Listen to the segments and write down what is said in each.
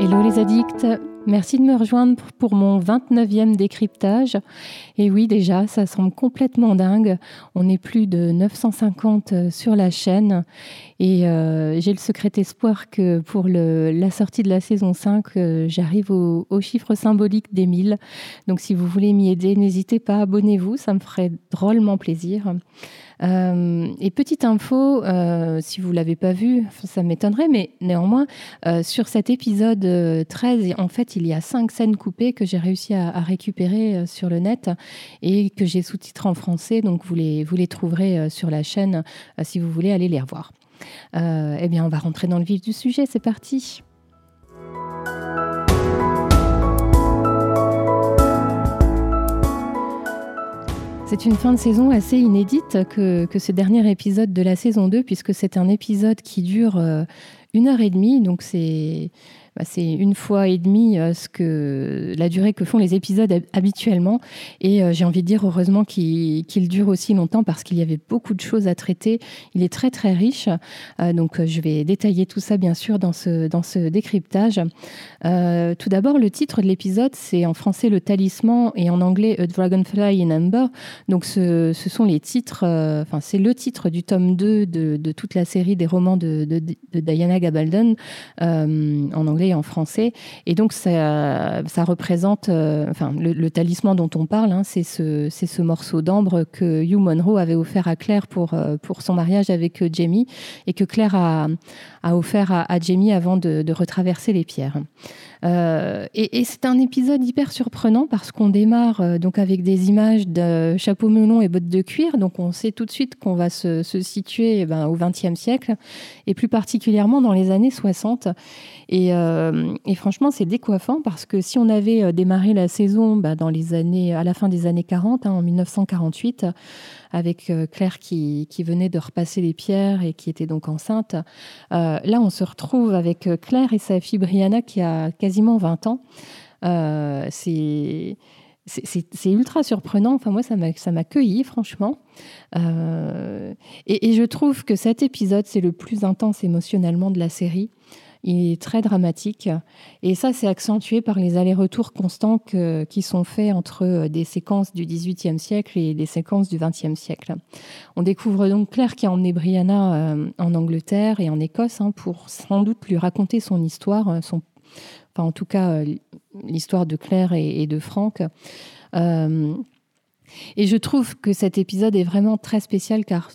Hello les addicts, merci de me rejoindre pour mon 29e décryptage. Et oui, déjà, ça semble complètement dingue. On est plus de 950 sur la chaîne. Et j'ai le secret espoir que pour la sortie de la saison 5, j'arrive au chiffre symbolique des 1000. Donc si vous voulez m'y aider, n'hésitez pas, abonnez-vous, ça me ferait drôlement plaisir. Et petite info, si vous ne l'avez pas vu, ça m'étonnerait, mais néanmoins, sur cet épisode 13, en fait, il y a 5 scènes coupées que j'ai réussi à récupérer sur le net et que j'ai sous-titrées en français, donc vous les trouverez sur la chaîne si vous voulez aller les revoir. Eh bien, on va rentrer dans le vif du sujet, c'est parti. C'est une fin de saison assez inédite que ce dernier épisode de la saison 2, puisque c'est un épisode qui dure 1h30, donc c'est une fois et demie la durée que font les épisodes habituellement. Et j'ai envie de dire heureusement qu'il dure aussi longtemps, parce qu'il y avait beaucoup de choses à traiter. Il est très très riche, donc je vais détailler tout ça bien sûr dans ce décryptage. Tout d'abord, le titre de l'épisode, c'est en français Le Talisman et en anglais A Dragonfly in Amber. Donc ce sont les titres, c'est le titre du tome 2 de toute la série des romans de Diana Gabaldon, en anglais et en français. Et donc ça représente, le talisman dont on parle, hein, c'est ce morceau d'ambre que Hugh Munro avait offert à Claire pour son mariage avec Jamie, et que Claire a offert à Jamie avant de retraverser les pierres. Et c'est un épisode hyper surprenant, parce qu'on démarre donc avec des images de chapeau melon et bottes de cuir, donc on sait tout de suite qu'on va se situer au XXe siècle, et plus particulièrement dans les années 60. Et franchement, c'est décoiffant, parce que si on avait démarré la saison à la fin des années 40, en 1948, avec Claire qui venait de repasser les pierres et qui était donc enceinte, là on se retrouve avec Claire et sa fille Brianna qui a quasiment 20 ans. C'est ultra surprenant. Moi, ça m'a cueillie, franchement. Et je trouve que cet épisode, c'est le plus intense émotionnellement de la série. Il est très dramatique. Et ça, c'est accentué par les allers-retours constants qui sont faits entre des séquences du XVIIIe siècle et des séquences du XXe siècle. On découvre donc Claire qui a emmené Brianna en Angleterre et en Écosse, pour sans doute lui raconter son histoire, en tout cas l'histoire de Claire et de Franck. Et je trouve que cet épisode est vraiment très spécial, car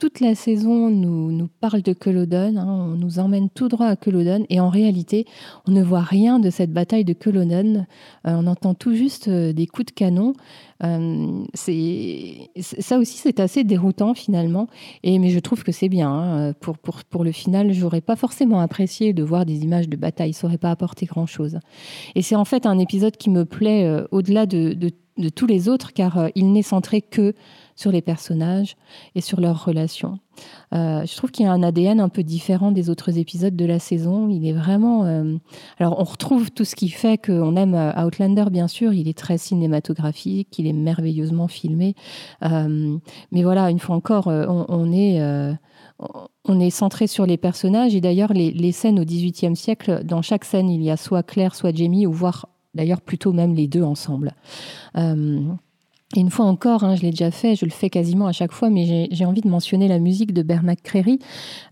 toute la saison nous parle de Culloden, on nous emmène tout droit à Culloden, et en réalité, on ne voit rien de cette bataille de Culloden, on entend tout juste des coups de canon. Ça aussi, c'est assez déroutant finalement, mais je trouve que c'est bien. Pour le final, j'aurais pas forcément apprécié de voir des images de bataille, ça aurait pas apporté grand-chose. Et c'est en fait un épisode qui me plaît au-delà de tous les autres, car il n'est centré que sur les personnages et sur leurs relations. Je trouve qu'il y a un ADN un peu différent des autres épisodes de la saison. Il est vraiment... Alors, on retrouve tout ce qui fait qu'on aime Outlander, bien sûr. Il est très cinématographique, il est merveilleusement filmé. Mais voilà, une fois encore, on est centré sur les personnages. Et d'ailleurs, les scènes au XVIIIe siècle, dans chaque scène, il y a soit Claire, soit Jamie, ou voire d'ailleurs plutôt même les deux ensemble. Et une fois encore, je l'ai déjà fait, je le fais quasiment à chaque fois, mais j'ai envie de mentionner la musique de Bernard Créry.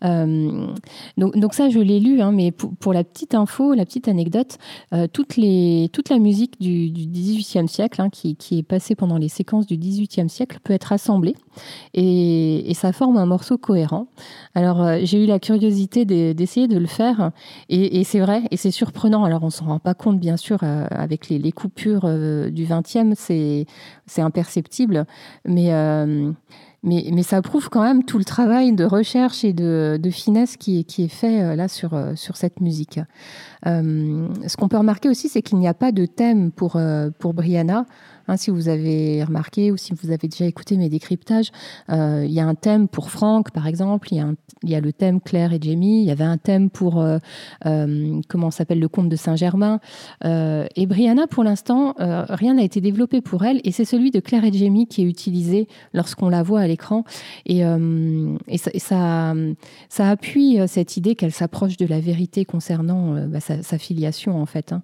Donc ça, je l'ai lu, mais pour la petite info, la petite anecdote, toute la musique du XVIIIe siècle, qui est passée pendant les séquences du XVIIIe siècle, peut être assemblée, et ça forme un morceau cohérent. Alors, j'ai eu la curiosité d'essayer de le faire, et c'est vrai, et c'est surprenant. Alors, on ne s'en rend pas compte, bien sûr, avec les coupures du XXe, c'est imperceptible, mais ça prouve quand même tout le travail de recherche et de finesse qui est fait là sur cette musique. Ce qu'on peut remarquer aussi, c'est qu'il n'y a pas de thème pour Brianna. Hein, si vous avez remarqué ou si vous avez déjà écouté mes décryptages, il y a un thème pour Frank, par exemple. Il y a le thème Claire et Jamie. Il y avait un thème pour, comment s'appelle, le comte de Saint-Germain. Et Brianna, pour l'instant, rien n'a été développé pour elle. Et c'est celui de Claire et Jamie qui est utilisé lorsqu'on la voit à l'écran. Et ça appuie cette idée qu'elle s'approche de la vérité concernant sa filiation, en fait. Hein.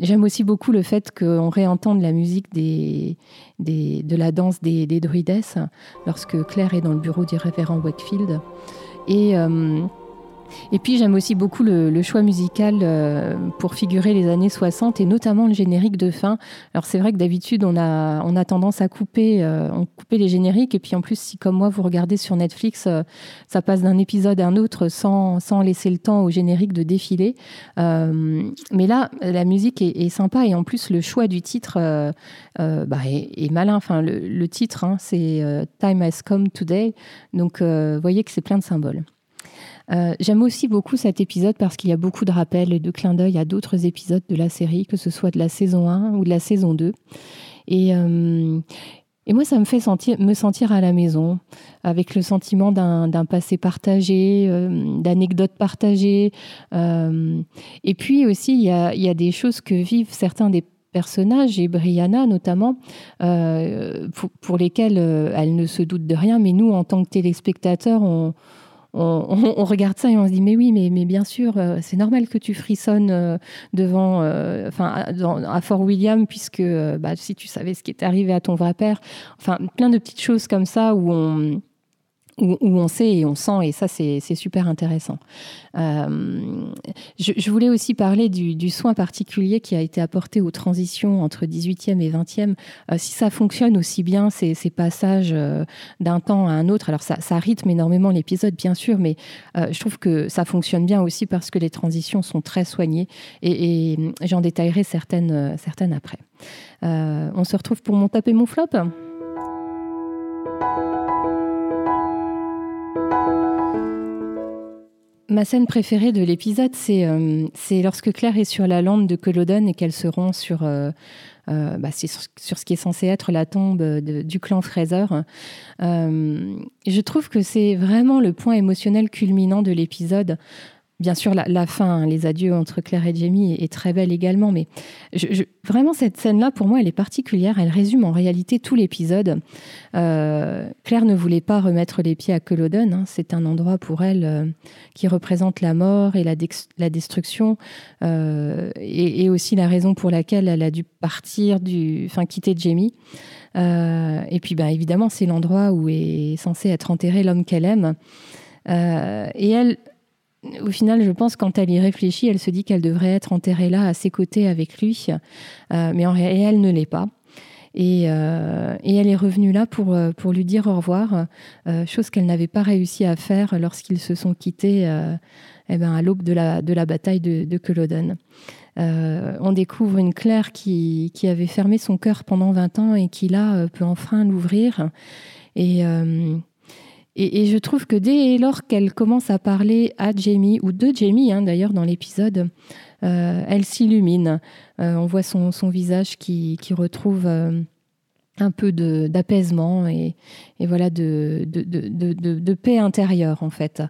J'aime aussi beaucoup le fait qu'on réentende la musique de la danse des druidesses lorsque Claire est dans le bureau du révérend Wakefield. Et puis j'aime aussi beaucoup le choix musical pour figurer les années 60 et notamment le générique de fin. Alors c'est vrai que d'habitude on a tendance à couper les génériques, et puis en plus, si comme moi vous regardez sur Netflix, ça passe d'un épisode à un autre sans laisser le temps au générique de défiler. Mais là, la musique est sympa, et en plus le choix du titre est malin. Enfin, le titre, hein, c'est Time Has Come Today, donc vous voyez que c'est plein de symboles. J'aime aussi beaucoup cet épisode parce qu'il y a beaucoup de rappels et de clins d'œil à d'autres épisodes de la série, que ce soit de la saison 1 ou de la saison 2. Et moi, ça me fait me sentir à la maison, avec le sentiment d'un passé partagé, d'anecdotes partagées. Et puis aussi, il y a des choses que vivent certains des personnages, et Brianna notamment, pour lesquels elle ne se doute de rien. Mais nous, en tant que téléspectateurs, on regarde ça et on se dit mais oui, bien sûr, c'est normal que tu frissonnes devant, à Fort William, puisque si tu savais ce qui est arrivé à ton vrai père, enfin plein de petites choses comme ça où on sait et on sent, et ça c'est super intéressant. Je voulais aussi parler du soin particulier qui a été apporté aux transitions entre 18e et 20e. Si ça fonctionne aussi bien, ces passages d'un temps à un autre, alors ça rythme énormément l'épisode bien sûr, mais je trouve que ça fonctionne bien aussi parce que les transitions sont très soignées, et j'en détaillerai certaines après. On se retrouve pour mon top et mon flop. Ma scène préférée de l'épisode, c'est lorsque Claire est sur la lande de Culloden et qu'elle se rend sur ce qui est censé être la tombe du clan Fraser. Je trouve que c'est vraiment le point émotionnel culminant de l'épisode. Bien sûr, la fin, hein, les adieux entre Claire et Jamie est très belle également, mais vraiment cette scène-là, pour moi, elle est particulière. Elle résume en réalité tout l'épisode. Claire ne voulait pas remettre les pieds à Culloden. Hein, c'est un endroit pour elle qui représente la mort et la destruction, et aussi la raison pour laquelle elle a dû quitter Jamie. Et puis, évidemment, c'est l'endroit où est censé être enterré l'homme qu'elle aime. Et elle... Au final, je pense, quand elle y réfléchit, elle se dit qu'elle devrait être enterrée là, à ses côtés, avec lui. Mais en réalité, elle ne l'est pas. Et elle est revenue là pour lui dire au revoir, chose qu'elle n'avait pas réussi à faire lorsqu'ils se sont quittés à l'aube de la bataille de Culloden. On découvre une Claire qui avait fermé son cœur pendant 20 ans et qui, là, peut enfin l'ouvrir. Et je trouve que dès lors qu'elle commence à parler à Jamie, ou de Jamie, hein, d'ailleurs, dans l'épisode, elle s'illumine. On voit son visage qui retrouve un peu d'apaisement et voilà, de paix intérieure, en fait.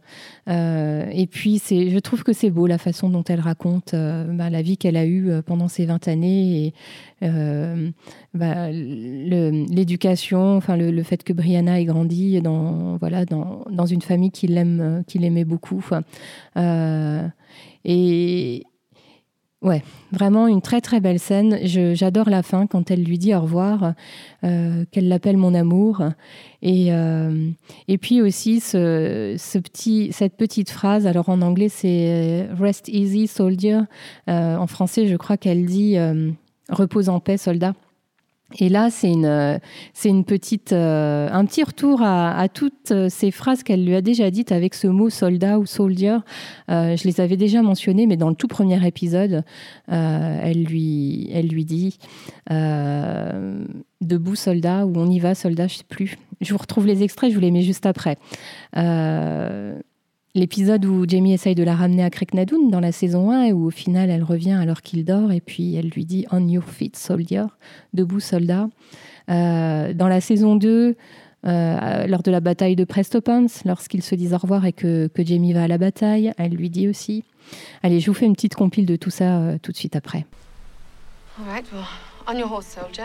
Et puis, je trouve que c'est beau la façon dont elle raconte la vie qu'elle a eue pendant ces 20 années et l'éducation, enfin le fait que Brianna ait grandi dans une famille qui l'aimait beaucoup. Ouais, vraiment une très très belle scène. J'adore la fin quand elle lui dit au revoir, qu'elle l'appelle mon amour, et puis aussi cette petite phrase. Alors en anglais c'est Rest easy soldier. En français je crois qu'elle dit repose en paix soldat. Et là, c'est une petite, un petit retour à toutes ces phrases qu'elle lui a déjà dites avec ce mot soldat ou soldier. Je les avais déjà mentionnées, mais dans le tout premier épisode, elle lui dit debout soldat, ou on y va soldat, je sais plus. Je vous retrouve les extraits, je vous les mets juste après. L'épisode où Jamie essaye de la ramener à Craigh na Dun dans la saison 1 et où au final elle revient alors qu'il dort et puis elle lui dit « On your feet, soldier », debout soldat. Dans la saison 2, lors de la bataille de Prestopans, lorsqu'ils se disent au revoir et que Jamie va à la bataille, elle lui dit aussi. Allez, je vous fais une petite compile de tout ça tout de suite après. All right, well, on your horse, soldier.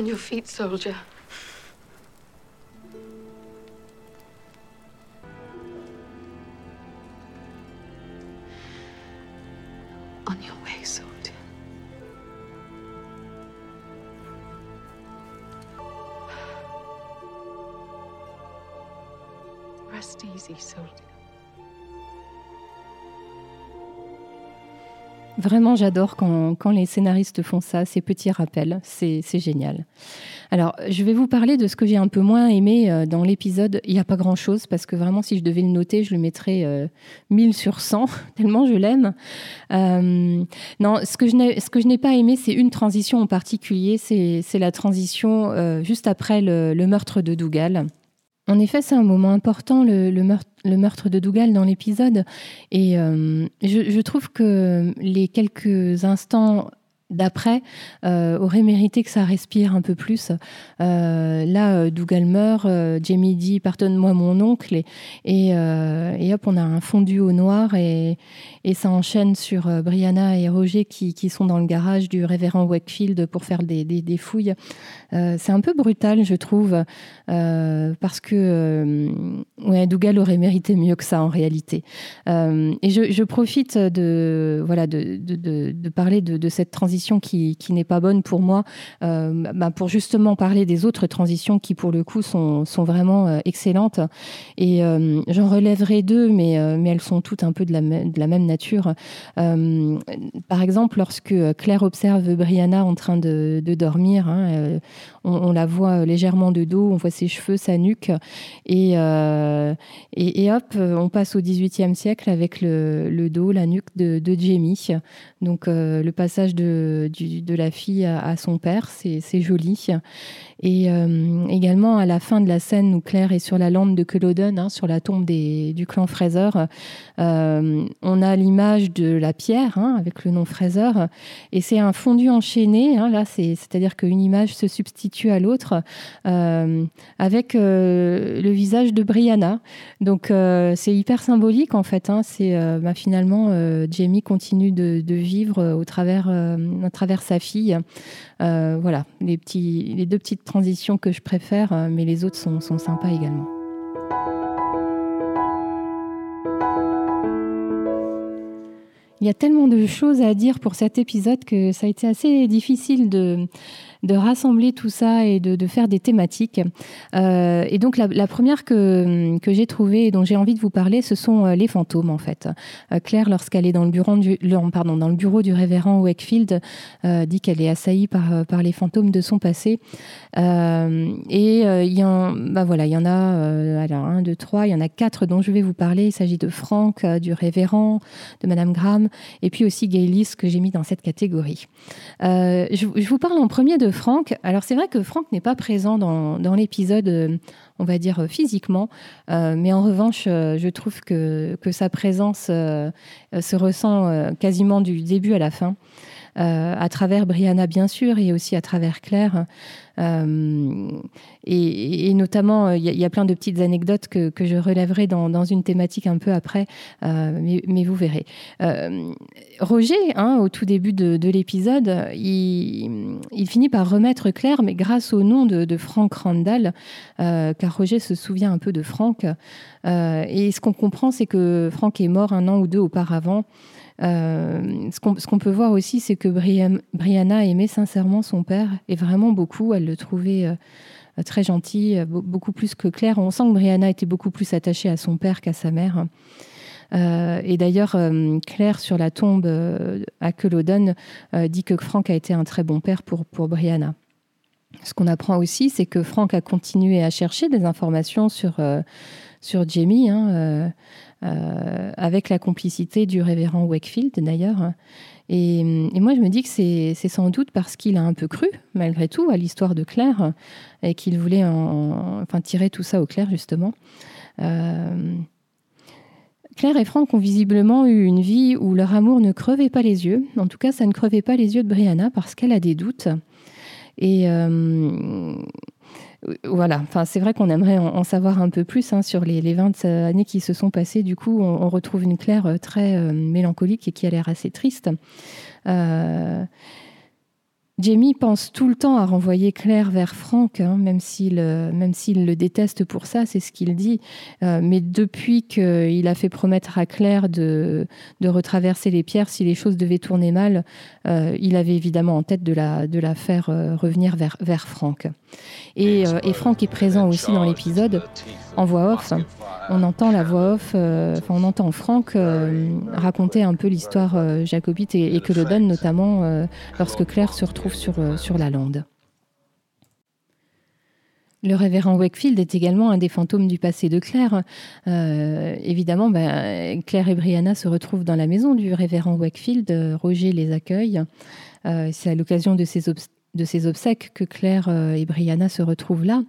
On your feet, soldier. On your way, soldier. Rest easy, soldier. Vraiment, j'adore quand les scénaristes font ça, ces petits rappels, c'est génial. Alors, je vais vous parler de ce que j'ai un peu moins aimé dans l'épisode. Il n'y a pas grand-chose, parce que vraiment, si je devais le noter, je lui mettrais 1000 sur 100, tellement je l'aime. Non, ce que je n'ai pas aimé, c'est une transition en particulier, c'est la transition juste après le meurtre de Dougal. En effet, c'est un moment important, le meurtre de Dougal dans l'épisode. Et je trouve que les quelques instants d'après aurait mérité que ça respire un peu plus. Là, Dougal meurt, Jamie dit « pardonne-moi mon oncle » et hop, on a un fondu au noir et ça enchaîne sur Brianna et Roger qui sont dans le garage du révérend Wakefield pour faire des fouilles. C'est un peu brutal, je trouve, parce que Dougal aurait mérité mieux que ça en réalité. Et je profite de parler de cette transition qui n'est pas bonne pour moi, pour justement parler des autres transitions qui, pour le coup, sont vraiment excellentes. Et j'en relèverai deux, mais elles sont toutes un peu de la même nature. Par exemple, lorsque Claire observe Brianna en train de dormir, on la voit légèrement de dos, on voit ses cheveux, sa nuque, et hop, on passe au XVIIIe siècle avec le dos, la nuque de Jamie. Donc, le passage de la fille à son père, c'est joli. Et également à la fin de la scène où Claire est sur la lande de Culloden, sur la tombe du clan Fraser, on a l'image de la pierre avec le nom Fraser, et c'est un fondu enchaîné, là, c'est-à-dire qu'une image se substitue à l'autre, avec le visage de Brianna. Donc c'est hyper symbolique en fait, finalement Jamie continue de vivre à travers sa fille. Voilà, les deux petites transitions que je préfère, mais les autres sont sympas également. Il y a tellement de choses à dire pour cet épisode que ça a été assez difficile de rassembler tout ça et de faire des thématiques. Et donc, la première que j'ai trouvée et dont j'ai envie de vous parler, ce sont les fantômes, en fait. Claire, lorsqu'elle est dans le bureau du révérend Wakefield, dit qu'elle est assaillie par les fantômes de son passé. Il y en a 1, 2, 3, il y en a 4 dont je vais vous parler. Il s'agit de Frank, du révérend, de Madame Graham, et puis aussi Gaylis, que j'ai mis dans cette catégorie. Je vous parle en premier de Frank. Alors c'est vrai que Frank n'est pas présent dans l'épisode, on va dire physiquement, mais en revanche je trouve que sa présence se ressent quasiment du début à la fin, à travers Brianna bien sûr, et aussi à travers Claire. Et notamment, il y a plein de petites anecdotes que je relèverai dans une thématique un peu après, mais vous verrez. Roger, au tout début de l'épisode, il finit par remettre Claire, mais grâce au nom de Frank Randall, car Roger se souvient un peu de Frank. Et ce qu'on comprend, c'est que Frank est mort 1 an ou 2 auparavant. Ce qu'on peut voir aussi, c'est que Brianna aimait sincèrement son père, et vraiment beaucoup. Elle le trouvait très gentil, beaucoup plus que Claire. On sent que Brianna était beaucoup plus attachée à son père qu'à sa mère. Et d'ailleurs, Claire, sur la tombe à Culloden, dit que Frank a été un très bon père pour Brianna. Ce qu'on apprend aussi, c'est que Frank a continué à chercher des informations sur sur Jamie, avec la complicité du révérend Wakefield d'ailleurs. Et moi, je me dis que c'est sans doute parce qu'il a un peu cru, malgré tout, à l'histoire de Claire, et qu'il voulait tirer tout ça au clair, justement. Claire et Franck ont visiblement eu une vie où leur amour ne crevait pas les yeux. En tout cas, ça ne crevait pas les yeux de Brianna, parce qu'elle a des doutes. Et... Voilà, enfin, c'est vrai qu'on aimerait en savoir un peu plus sur les 20 années qui se sont passées. Du coup, on retrouve une Claire très mélancolique et qui a l'air assez triste. Jamie pense tout le temps à renvoyer Claire vers Franck, même s'il le déteste pour ça, c'est ce qu'il dit. Mais depuis qu'il a fait promettre à Claire de retraverser les pierres si les choses devaient tourner mal, il avait évidemment en tête de la faire revenir vers Franck. Et Franck est présent aussi dans l'épisode en voix off. On entend la voix off, on entend Franck raconter un peu l'histoire jacobite et Culloden notamment lorsque Claire se retrouve sur la lande. Le révérend Wakefield est également un des fantômes du passé de Claire. Évidemment, Claire et Brianna se retrouvent dans la maison du révérend Wakefield. Roger les accueille. C'est à l'occasion de ses obsèques que Claire et Brianna se retrouvent là.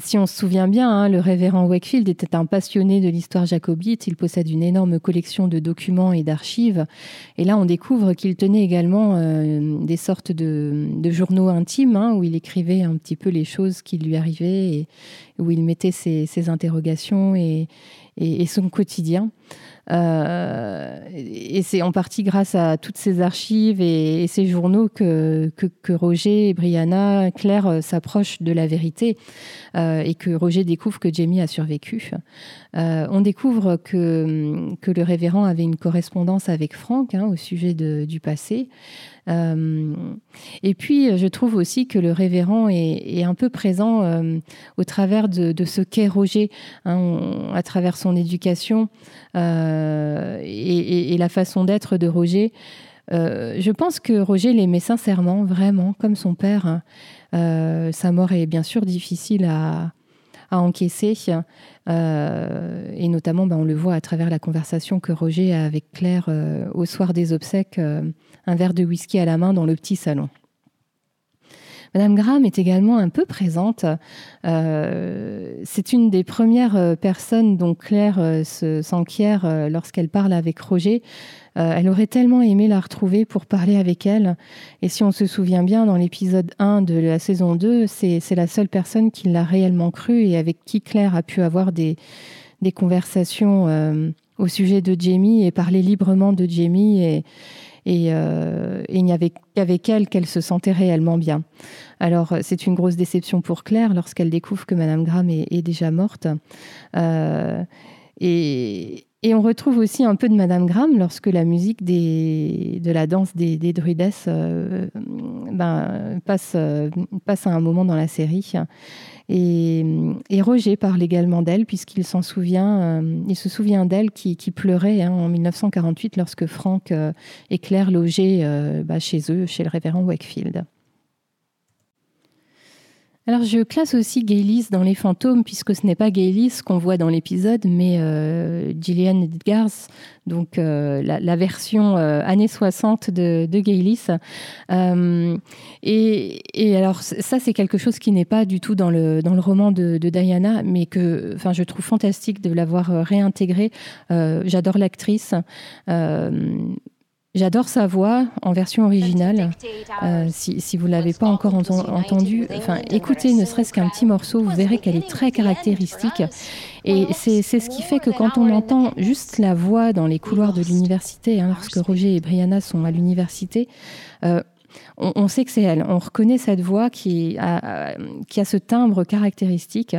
Si on se souvient bien, le révérend Wakefield était un passionné de l'histoire jacobite. Il possède une énorme collection de documents et d'archives. Et là, on découvre qu'il tenait également des sortes de journaux intimes où il écrivait un petit peu les choses qui lui arrivaient et où il mettait ses interrogations et son quotidien. Et c'est en partie grâce à toutes ces archives et ces journaux que Roger, Brianna, Claire s'approchent de la vérité et que Roger découvre que Jamie a survécu. On découvre que le révérend avait une correspondance avec Franck au sujet du passé. Et puis, je trouve aussi que le révérend est un peu présent au travers de ce qu'est Roger, à travers son éducation et la façon d'être de Roger. Je pense que Roger l'aimait sincèrement, vraiment, comme son père. Sa mort est bien sûr difficile à encaisser. Et notamment, on le voit à travers la conversation que Roger a avec Claire au soir des obsèques, un verre de whisky à la main dans le petit salon. Madame Graham est également un peu présente. C'est une des premières personnes dont Claire s'enquiert lorsqu'elle parle avec Roger. Elle aurait tellement aimé la retrouver pour parler avec elle. Et si on se souvient bien, dans l'épisode 1 de la saison 2, c'est la seule personne qui l'a réellement cru et avec qui Claire a pu avoir des conversations au sujet de Jamie et parler librement de Jamie et il n'y avait qu'avec elle qu'elle se sentait réellement bien. Alors, c'est une grosse déception pour Claire lorsqu'elle découvre que Madame Graham est déjà morte. Et on retrouve aussi un peu de Madame Graham lorsque la musique de la danse des druidesses passe à un moment dans la série. Et Roger parle également d'elle, puisqu'il se souvient d'elle qui pleurait en 1948 lorsque Franck et Claire logeaient chez eux, chez le révérend Wakefield. Alors, je classe aussi Gaylis dans les fantômes, puisque ce n'est pas Gaylis qu'on voit dans l'épisode, mais Gillian Edgars, donc la version années 60 de Gaylis. Et alors, ça, c'est quelque chose qui n'est pas du tout dans le roman de Diana, mais que je trouve fantastique de l'avoir réintégrée. J'adore l'actrice. J'adore sa voix en version originale. Si vous ne l'avez pas encore entendue, écoutez ne serait-ce qu'un petit morceau, vous verrez qu'elle est très caractéristique. Et c'est ce qui fait que quand on entend juste la voix dans les couloirs de l'université, lorsque Roger et Brianna sont à l'université, on sait que c'est elle. On reconnaît cette voix qui a ce timbre caractéristique.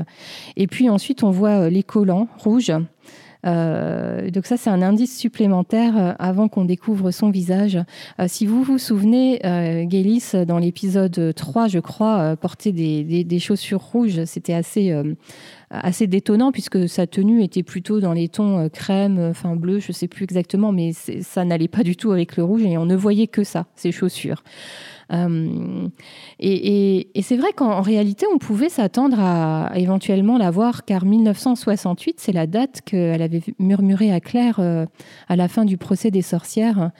Et puis ensuite, on voit les collants rouges. Donc ça, c'est un indice supplémentaire avant qu'on découvre son visage. Si vous vous souvenez, Gaylis, dans l'épisode 3, je crois, portait des chaussures rouges. C'était assez détonnant, puisque sa tenue était plutôt dans les tons crème, bleu, je ne sais plus exactement, mais ça n'allait pas du tout avec le rouge et on ne voyait que ça, ses chaussures. Et c'est vrai qu'en réalité, on pouvait s'attendre à éventuellement la voir, car 1968, c'est la date qu'elle avait murmuré à Claire à la fin du procès des sorcières.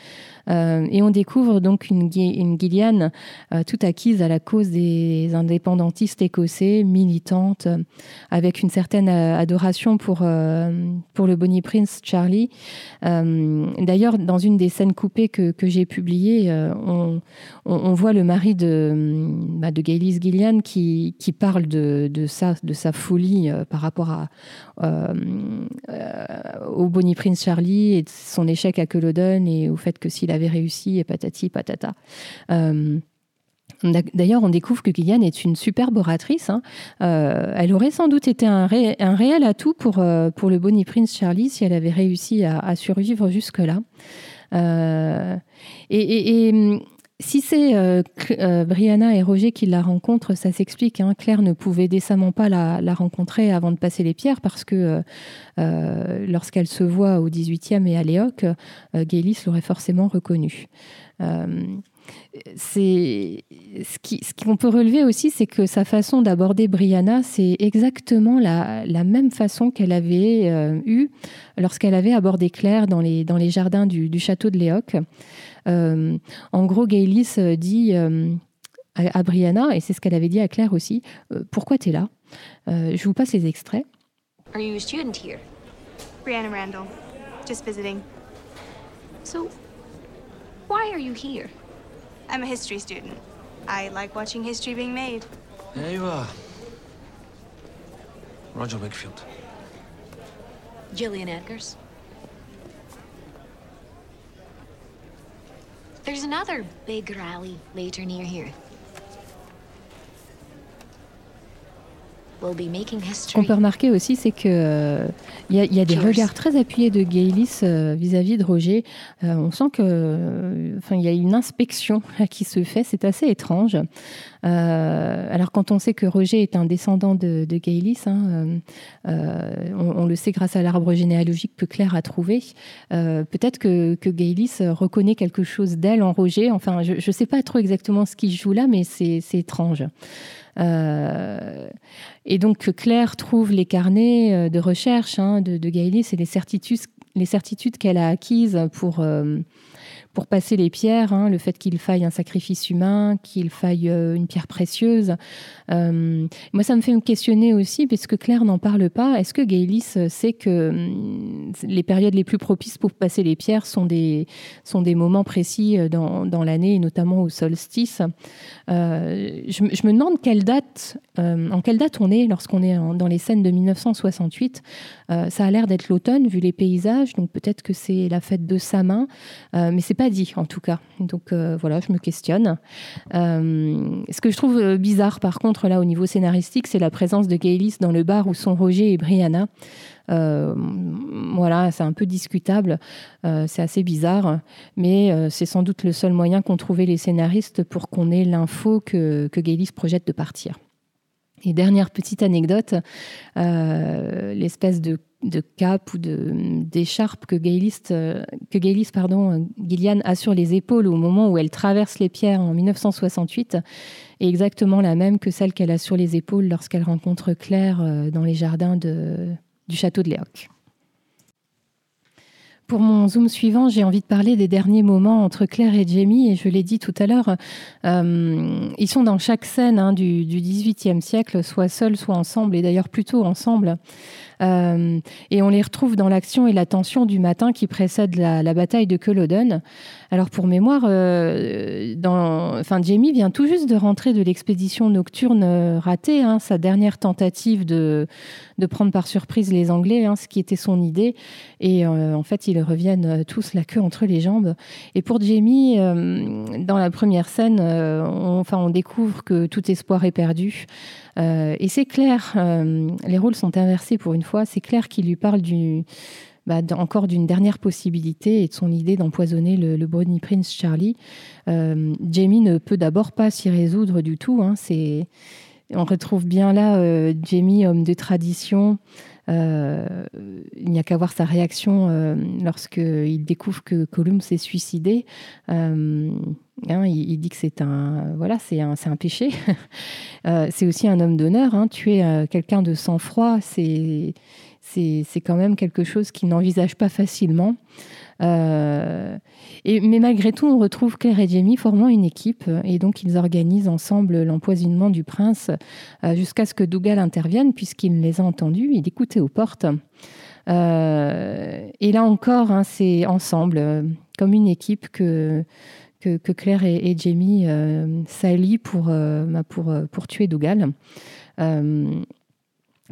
Et on découvre donc une Gillian toute acquise à la cause des indépendantistes écossais, militante, avec une certaine adoration pour le Bonnie Prince Charlie. D'ailleurs, dans une des scènes coupées que j'ai publiées, on voit le mari de Gaylis Gillian qui parle de sa folie par rapport au Bonnie Prince Charlie et de son échec à Culloden et au fait que s'il avait réussi et patati patata. D'ailleurs, on découvre que Gillian est une superbe oratrice. Elle aurait sans doute été un réel atout pour le Bonnie Prince Charlie si elle avait réussi à survivre jusque-là. Si c'est Brianna et Roger qui la rencontrent, ça s'explique. Claire ne pouvait décemment pas la rencontrer avant de passer les pierres parce que lorsqu'elle se voit au 18e et à Léoc, Gaylis l'aurait forcément reconnue. C'est ce qu'on peut relever aussi, c'est que sa façon d'aborder Brianna, c'est exactement la même façon qu'elle avait eue lorsqu'elle avait abordé Claire dans les jardins du château de Léoc. En gros, Gaylis dit à Brianna, et c'est ce qu'elle avait dit à Claire aussi, pourquoi t'es là? Je vous passe les extraits. Are you a student here? Brianna Randall, just visiting. So, why are you here? I'm a history student. I like watching history being made. There you are. Roger Wakefield. Gillian Edgars. There's another big rally later near here. Ce qu'on peut remarquer aussi, c'est qu'il y a des regards très appuyés de Gaylis vis-à-vis de Roger. On sent qu'il y a une inspection là, qui se fait, c'est assez étrange. Alors quand on sait que Roger est un descendant de Gaylis, on le sait grâce à l'arbre généalogique que Claire a trouvé, peut-être que Gaylis reconnaît quelque chose d'elle en Roger. Enfin, je ne sais pas trop exactement ce qui se joue là, mais c'est étrange. Et donc Claire trouve les carnets de recherche de Gaylis et les certitudes qu'elle a acquises pour passer les pierres, le fait qu'il faille un sacrifice humain, qu'il faille une pierre précieuse. Moi, ça me fait me questionner aussi, puisque Claire n'en parle pas. Est-ce que Gaylis sait que les périodes les plus propices pour passer les pierres sont des moments précis dans l'année, et notamment au solstice? Je me demande en quelle date on est lorsqu'on est dans les scènes de 1968. Ça a l'air d'être l'automne, vu les paysages, donc peut-être que c'est la fête de Samain, mais c'est pas dit en tout cas. Donc voilà, je me questionne. Ce que je trouve bizarre par contre là au niveau scénaristique, c'est la présence de Gaylis dans le bar où sont Roger et Brianna. Voilà, c'est un peu discutable, c'est assez bizarre, mais c'est sans doute le seul moyen qu'ont trouvé les scénaristes pour qu'on ait l'info que Gaylis projette de partir. Et dernière petite anecdote, l'espèce de cape ou d'écharpe que Gillian a sur les épaules au moment où elle traverse les pierres en 1968 est exactement la même que celle qu'elle a sur les épaules lorsqu'elle rencontre Claire dans les jardins du château de Léoc. Pour mon zoom suivant, j'ai envie de parler des derniers moments entre Claire et Jamie, et je l'ai dit tout à l'heure, ils sont dans chaque scène du XVIIIe siècle, soit seuls, soit ensemble, et d'ailleurs plutôt ensemble. Et on les retrouve dans l'action et la tension du matin qui précède la bataille de Culloden. Alors pour mémoire, Jamie vient tout juste de rentrer de l'expédition nocturne ratée, sa dernière tentative de prendre par surprise les Anglais, ce qui était son idée. Et en fait, ils reviennent tous la queue entre les jambes. Et pour Jamie, dans la première scène, on découvre que tout espoir est perdu. Et c'est Claire, les rôles sont inversés pour une fois, c'est Claire qui lui parle encore d'une dernière possibilité et de son idée d'empoisonner le Bonnie Prince Charlie. Jamie ne peut d'abord pas s'y résoudre du tout. On retrouve bien là Jamie, homme de tradition. Il n'y a qu'à voir sa réaction lorsqu'il découvre que Colum s'est suicidé. Hein, il dit que c'est un péché. C'est aussi un homme d'honneur. Hein. Tuer quelqu'un de sang-froid, c'est quand même quelque chose qu'il n'envisage pas facilement. Mais malgré tout, on retrouve Craigh et Jamie formant une équipe. Et donc, ils organisent ensemble l'empoisonnement du prince jusqu'à ce que Dougal intervienne, puisqu'il les a entendus. Il écoutait aux portes. Et là encore, hein, c'est ensemble, comme une équipe que Craigh et Jamie s'allient pour tuer Dougal.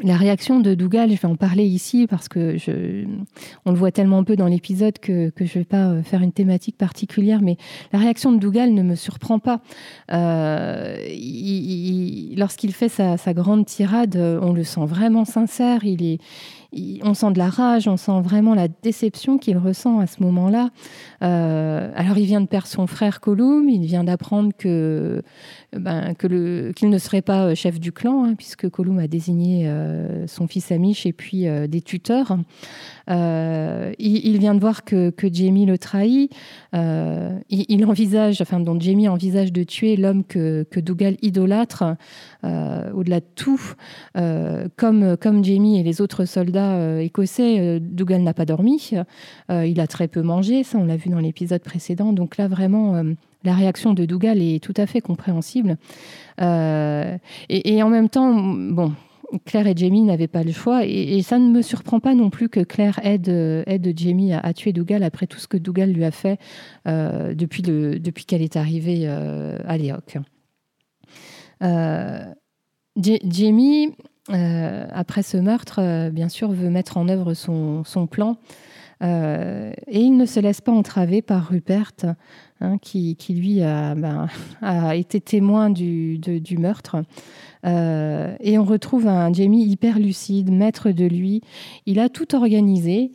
La réaction de Dougal, je vais en parler ici parce que on le voit tellement peu dans l'épisode que je ne vais pas faire une thématique particulière, mais la réaction de Dougal ne me surprend pas. Lorsqu'il fait sa grande tirade, on le sent vraiment sincère, on sent de la rage, on sent vraiment la déception qu'il ressent à ce moment-là. Alors, il vient de perdre son frère Colum, il vient d'apprendre qu'il ne serait pas chef du clan, hein, puisque Colum a désigné son fils Amish et puis des tuteurs. Il vient de voir que Jamie le trahit. Donc Jamie envisage de tuer l'homme que Dougal idolâtre, au-delà de tout. Comme Jamie et les autres soldats écossais, Dougal n'a pas dormi. Il a très peu mangé, ça on l'a vu dans l'épisode précédent. Donc là vraiment, la réaction de Dougal est tout à fait compréhensible. Et en même temps, bon... Craigh et Jamie n'avaient pas le choix et ça ne me surprend pas non plus que Craigh aide Jamie à tuer Dougal après tout ce que Dougal lui a fait depuis qu'elle est arrivée à Léoc. Jamie, après ce meurtre, bien sûr, veut mettre en œuvre son plan et il ne se laisse pas entraver par Rupert, hein, qui lui a été témoin du meurtre. Et on retrouve un Jamie hyper lucide, maître de lui. Il a tout organisé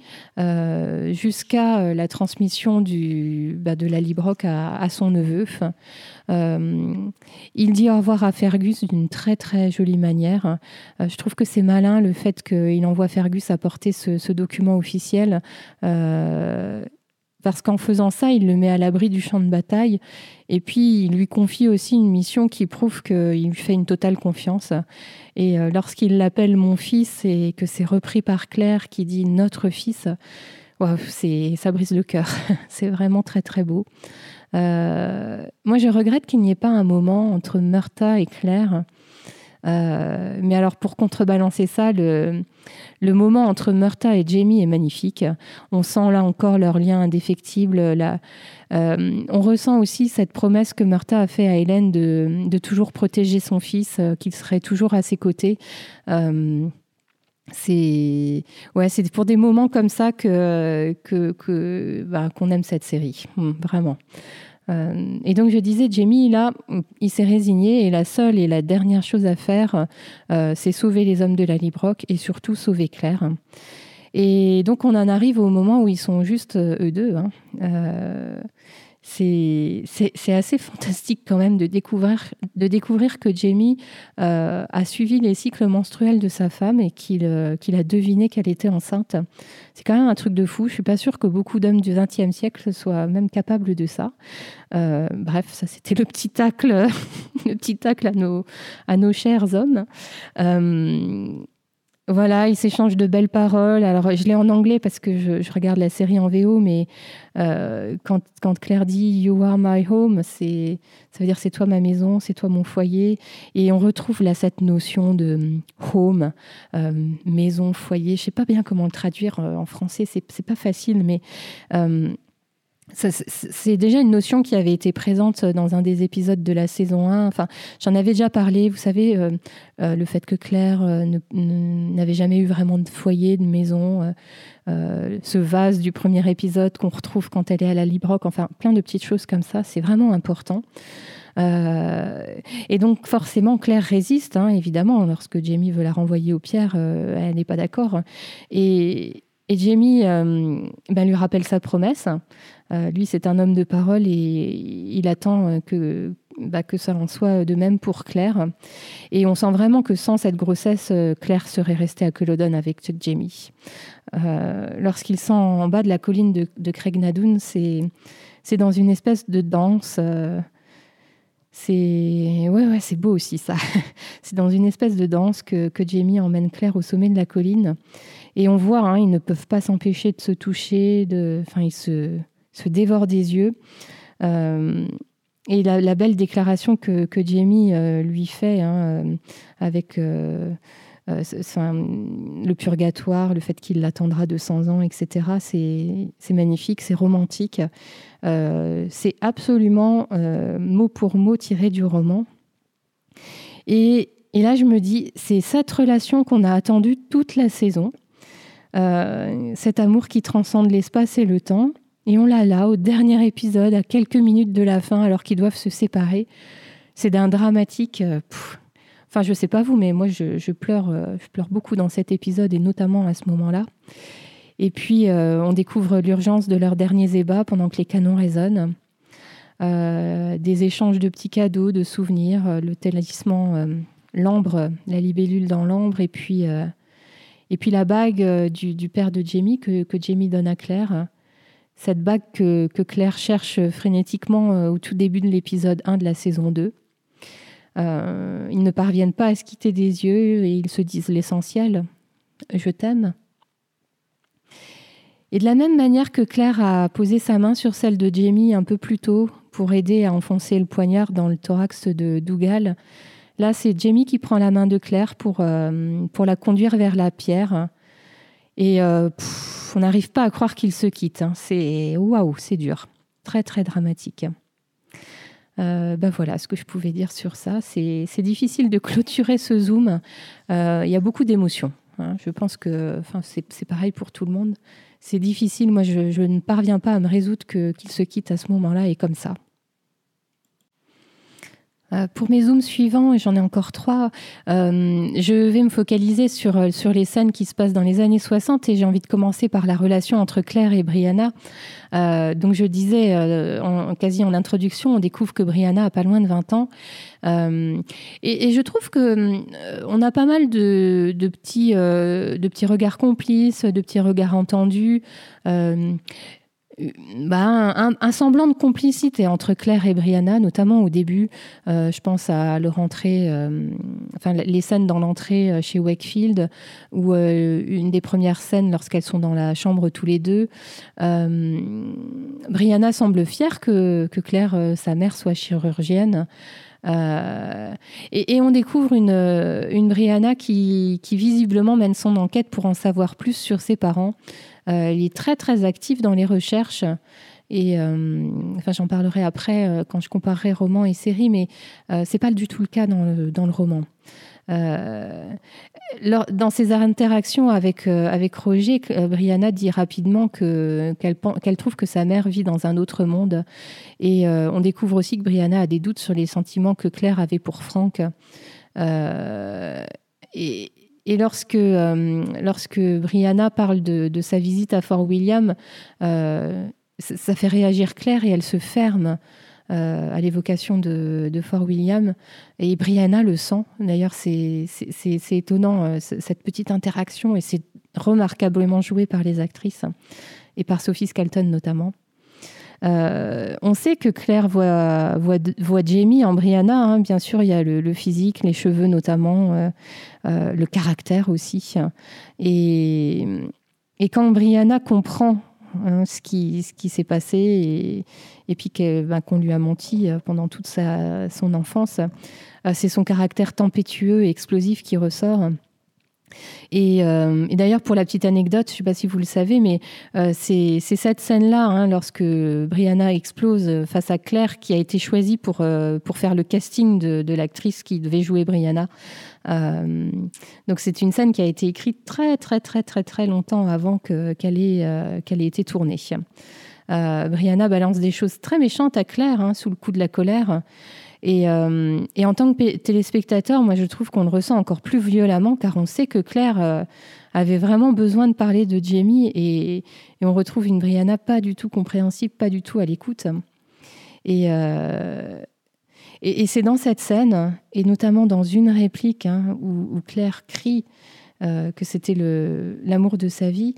jusqu'à la transmission de Lallybroch à son neveu. Il dit au revoir à Fergus d'une très très jolie manière. Je trouve que c'est malin le fait qu'il envoie Fergus apporter ce document officiel. Parce qu'en faisant ça, il le met à l'abri du champ de bataille. Et puis, il lui confie aussi une mission qui prouve qu'il lui fait une totale confiance. Et lorsqu'il l'appelle « mon fils » et que c'est repris par Craigh qui dit « notre fils », wow, ça brise le cœur. C'est vraiment très, très beau. Moi, je regrette qu'il n'y ait pas un moment entre Murtagh et Craigh. Mais alors, pour contrebalancer ça, le moment entre Murtagh et Jamie est magnifique. On sent là encore leur lien indéfectible. On ressent aussi cette promesse que Murtagh a faite à Hélène de toujours protéger son fils, qu'il serait toujours à ses côtés. C'est pour des moments comme ça qu'on aime cette série, vraiment. Et donc je disais, Jamie, là, il s'est résigné et la seule et la dernière chose à faire, c'est sauver les hommes de Lallybroch et surtout sauver Craigh. Et donc on en arrive au moment où ils sont juste eux deux. Hein. C'est assez fantastique quand même de découvrir que Jamie a suivi les cycles menstruels de sa femme et qu'il a deviné qu'elle était enceinte. C'est quand même un truc de fou. Je suis pas sûre que beaucoup d'hommes du XXe siècle soient même capables de ça. Bref, ça c'était le petit tacle à nos chers hommes. Voilà, ils s'échangent de belles paroles. Alors, je l'ai en anglais parce que je regarde la série en VO, mais quand Craigh dit « You are my home », ça veut dire « C'est toi ma maison, c'est toi mon foyer ». Et on retrouve là cette notion de « home »,« maison »,« foyer ». Je ne sais pas bien comment le traduire en français, ce n'est pas facile, mais... c'est déjà une notion qui avait été présente dans un des épisodes de la saison 1. Enfin, j'en avais déjà parlé, vous savez, le fait que Craigh n'avait jamais eu vraiment de foyer, de maison, ce vase du premier épisode qu'on retrouve quand elle est à Lallybroch, enfin plein de petites choses comme ça, c'est vraiment important. Et donc forcément Craigh résiste, hein, évidemment, lorsque Jamie veut la renvoyer aux pierres, elle n'est pas d'accord. Et Jamie lui rappelle sa promesse. Lui, c'est un homme de parole et il attend que ça en soit de même pour Craigh. Et on sent vraiment que sans cette grossesse, Craigh serait restée à Culloden avec Jamie. Lorsqu'ils sont en bas de la colline de Craigh na Dun, c'est... c'est dans une espèce de danse. C'est beau aussi, ça. C'est dans une espèce de danse que Jamie emmène Claire au sommet de la colline. Et on voit, ils ne peuvent pas s'empêcher de se toucher. Ils se dévorent des yeux. Et la belle déclaration que Jamie lui fait avec le purgatoire, le fait qu'il l'attendra 200 ans, etc., c'est magnifique, c'est romantique. C'est absolument mot pour mot tiré du roman. Et là, je me dis, c'est cette relation qu'on a attendue toute la saison, cet amour qui transcende l'espace et le temps. Et on l'a là, au dernier épisode, à quelques minutes de la fin, alors qu'ils doivent se séparer. C'est d'un dramatique... Enfin, je ne sais pas vous, mais moi, je pleure beaucoup dans cet épisode, et notamment à ce moment-là. Et puis, on découvre l'urgence de leurs derniers ébats pendant que les canons résonnent. Des échanges de petits cadeaux, de souvenirs, le talisman, l'ambre, la libellule dans l'ambre, et puis la bague du père de Jamie que Jamie donne à Claire. Cette bague que Claire cherche frénétiquement au tout début de l'épisode 1 de la saison 2. Ils ne parviennent pas à se quitter des yeux et ils se disent l'essentiel. Je t'aime. Et de la même manière que Claire a posé sa main sur celle de Jamie un peu plus tôt pour aider à enfoncer le poignard dans le thorax de Dougal, là c'est Jamie qui prend la main de Claire pour la conduire vers la pierre. Et on n'arrive pas à croire qu'ils se quittent. C'est waouh, c'est dur, très très dramatique. Voilà ce que je pouvais dire sur ça. C'est difficile de clôturer ce zoom. Il y a beaucoup d'émotions. Je pense que, c'est pareil pour tout le monde. C'est difficile. Moi, je ne parviens pas à me résoudre qu'ils se quittent à ce moment-là et comme ça. Pour mes zooms suivants, et j'en ai encore 3, je vais me focaliser sur les scènes qui se passent dans les années 60 et j'ai envie de commencer par la relation entre Claire et Brianna. Donc je disais, quasi en introduction, on découvre que Brianna a pas loin de 20 ans. Et je trouve qu'on a pas mal de petits regards complices, de petits regards entendus. Un semblant de complicité entre Claire et Brianna, notamment au début. Je pense à leur entrée, les scènes dans l'entrée chez Wakefield, ou une des premières scènes lorsqu'elles sont dans la chambre tous les deux. Brianna semble fière que Claire, sa mère, soit chirurgienne. Et on découvre une Brianna qui visiblement mène son enquête pour en savoir plus sur ses parents. Elle est très très active dans les recherches et j'en parlerai après quand je comparerai roman et série, mais c'est pas du tout le cas dans le roman. Dans ses interactions avec Roger, Brianna dit rapidement qu'elle trouve que sa mère vit dans un autre monde et on découvre aussi que Brianna a des doutes sur les sentiments que Claire avait pour Frank. Et lorsque Brianna parle de sa visite à Fort William, ça fait réagir Claire et elle se ferme à l'évocation de Fort William. Et Brianna le sent. D'ailleurs, c'est étonnant, cette petite interaction. Et c'est remarquablement joué par les actrices et par Sophie Skelton notamment. On sait que Claire voit Jamie en Brianna. Bien sûr, il y a le physique, les cheveux notamment, le caractère aussi. Et quand Brianna comprend ce qui s'est passé et puis qu'on lui a menti pendant toute son enfance, c'est son caractère tempétueux et explosif qui ressort. Et d'ailleurs, pour la petite anecdote, je ne sais pas si vous le savez, mais c'est cette scène-là, lorsque Brianna explose face à Claire, qui a été choisie pour faire le casting de l'actrice qui devait jouer Brianna. Donc c'est une scène qui a été écrite très très très très très longtemps avant qu'elle ait été tournée. Brianna balance des choses très méchantes à Claire sous le coup de la colère. Et en tant que téléspectateur, moi, je trouve qu'on le ressent encore plus violemment, car on sait que Claire avait vraiment besoin de parler de Jamie, et on retrouve une Brianna pas du tout compréhensible, pas du tout à l'écoute. Et c'est dans cette scène, et notamment dans une réplique où Claire crie que c'était l'amour de sa vie,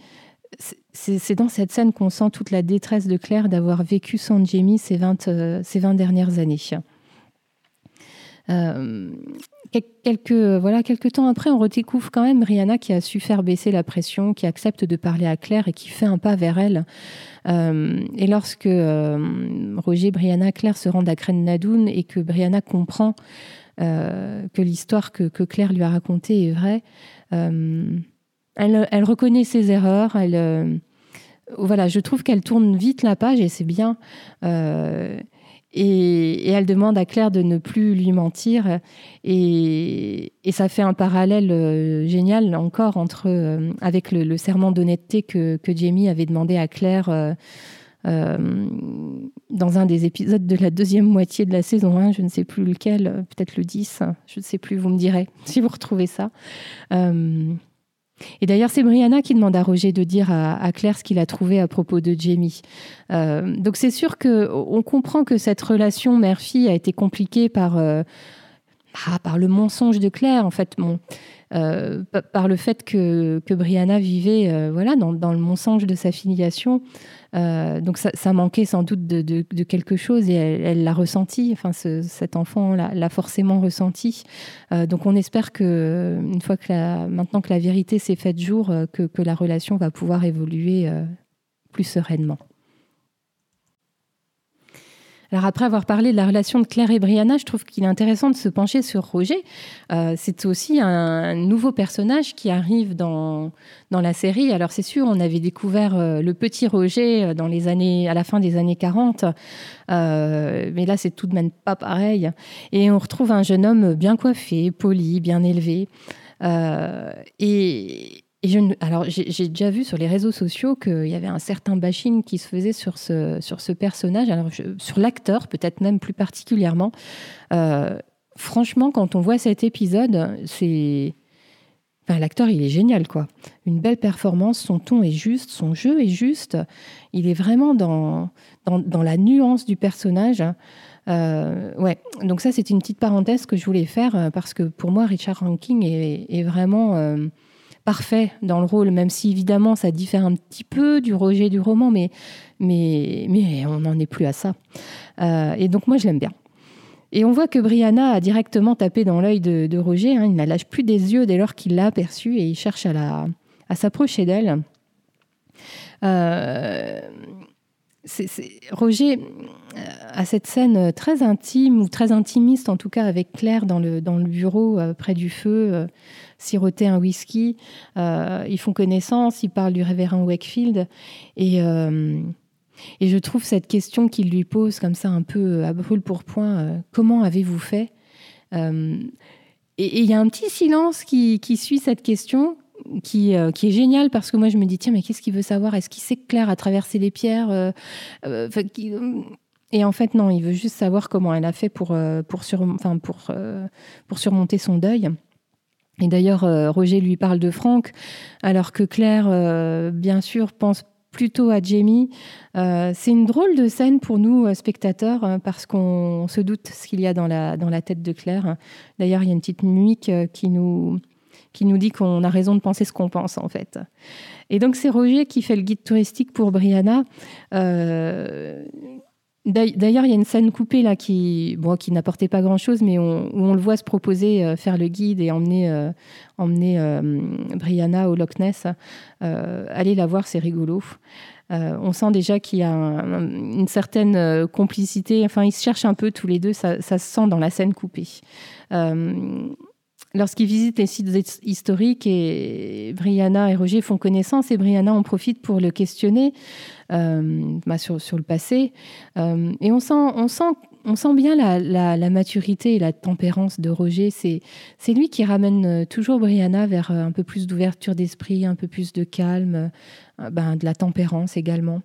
c'est dans cette scène qu'on sent toute la détresse de Claire d'avoir vécu sans Jamie ces 20 dernières années. Quelques temps après, on redécouvre quand même Rihanna qui a su faire baisser la pression, qui accepte de parler à Claire et qui fait un pas vers elle. Et lorsque Roger, Brianna, Claire se rendent à Craigh na Dun et que Brianna comprend que l'histoire que Claire lui a racontée est vraie, elle reconnaît ses erreurs, je trouve qu'elle tourne vite la page et c'est bien. Et elle demande à Claire de ne plus lui mentir. Et ça fait un parallèle génial encore avec le serment d'honnêteté que Jamie avait demandé à Claire dans un des épisodes de la deuxième moitié de la saison 1, je ne sais plus lequel, peut-être le 10, je ne sais plus, vous me direz si vous retrouvez ça. Et d'ailleurs, c'est Brianna qui demande à Roger de dire à Claire ce qu'il a trouvé à propos de Jamie. Donc c'est sûr qu'on comprend que cette relation mère-fille a été compliquée par le mensonge de Claire, en fait, par le fait que Brianna vivait dans le mensonge de sa filiation. Donc ça manquait sans doute de quelque chose et elle l'a ressenti. Enfin, cet enfant l'a forcément ressenti. Donc on espère que une fois que maintenant que la vérité s'est faite jour, que la relation va pouvoir évoluer plus sereinement. Alors après avoir parlé de la relation de Claire et Brianna, je trouve qu'il est intéressant de se pencher sur Roger. C'est aussi un nouveau personnage qui arrive dans la série. Alors c'est sûr, on avait découvert le petit Roger à la fin des années 40. Mais là, c'est tout de même pas pareil. Et on retrouve un jeune homme bien coiffé, poli, bien élevé. J'ai déjà vu sur les réseaux sociaux qu'il y avait un certain bashing qui se faisait sur ce personnage, alors sur l'acteur, peut-être même plus particulièrement. Franchement, quand on voit cet épisode, l'acteur, il est génial, quoi. Une belle performance, son ton est juste, son jeu est juste. Il est vraiment dans la nuance du personnage. Donc ça, c'est une petite parenthèse que je voulais faire, parce que pour moi, Richard Rankin est vraiment... parfait dans le rôle, même si évidemment ça diffère un petit peu du Roger du roman, mais on n'en est plus à ça. Et donc moi je l'aime bien. Et on voit que Brianna a directement tapé dans l'œil de Roger, hein. Il ne la lâche plus des yeux dès lors qu'il l'a aperçue et il cherche à s'approcher d'elle. Roger a cette scène très intime, ou très intimiste en tout cas, avec Claire dans le bureau près du feu, siroter un whisky. Ils font connaissance, ils parlent du révérend Wakefield. Et je trouve cette question qu'il lui pose comme ça un peu à brûle-pourpoint, comment avez-vous fait ? Et il y a un petit silence qui suit cette question, qui est génial, parce que moi je me dis, tiens, mais qu'est-ce qu'il veut savoir ? Est-ce qu'il sait que Claire a traversé les pierres ? Et en fait non, il veut juste savoir comment elle a fait pour surmonter son deuil. Et d'ailleurs Roger lui parle de Franck, alors que Claire bien sûr pense plutôt à Jamie. C'est une drôle de scène pour nous spectateurs, parce qu'on se doute ce qu'il y a dans la tête de Claire. D'ailleurs il y a une petite mimique qui nous dit qu'on a raison de penser ce qu'on pense, en fait. Et donc, c'est Roger qui fait le guide touristique pour Brianna. D'ailleurs, il y a une scène coupée, là, qui n'apportait pas grand-chose, mais où on le voit se proposer faire le guide et emmener Brianna au Loch Ness. Allez la voir, c'est rigolo. On sent déjà qu'il y a une certaine complicité. Enfin, ils se cherchent un peu tous les deux. Ça se sent dans la scène coupée. Lorsqu'ils visitent les sites historiques, et Brianna et Roger font connaissance, et Brianna en profite pour le questionner sur le passé. Et on sent bien la maturité et la tempérance de Roger. C'est lui qui ramène toujours Brianna vers un peu plus d'ouverture d'esprit, un peu plus de calme, de la tempérance également.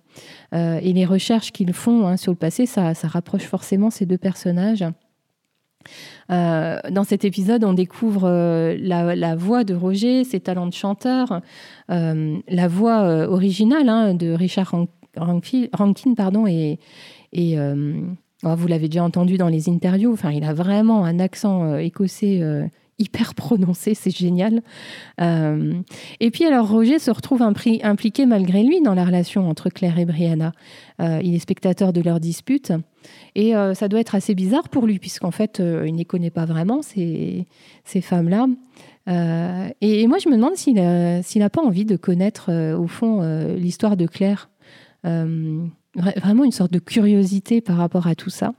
Et les recherches qu'ils font sur le passé, ça rapproche forcément ces deux personnages. Dans cet épisode, on découvre la voix de Roger, ses talents de chanteur, la voix originale de Richard Rankin, vous l'avez déjà entendu dans les interviews. Enfin, il a vraiment un accent écossais hyper prononcé, c'est génial. Et puis alors Roger se retrouve impliqué malgré lui dans la relation entre Claire et Brianna. Il est spectateur de leur dispute et ça doit être assez bizarre pour lui puisqu'en fait il ne connaît pas vraiment ces femmes-là. Et moi je me demande s'il n'a pas envie de connaître au fond l'histoire de Claire. Vraiment une sorte de curiosité par rapport à tout ça.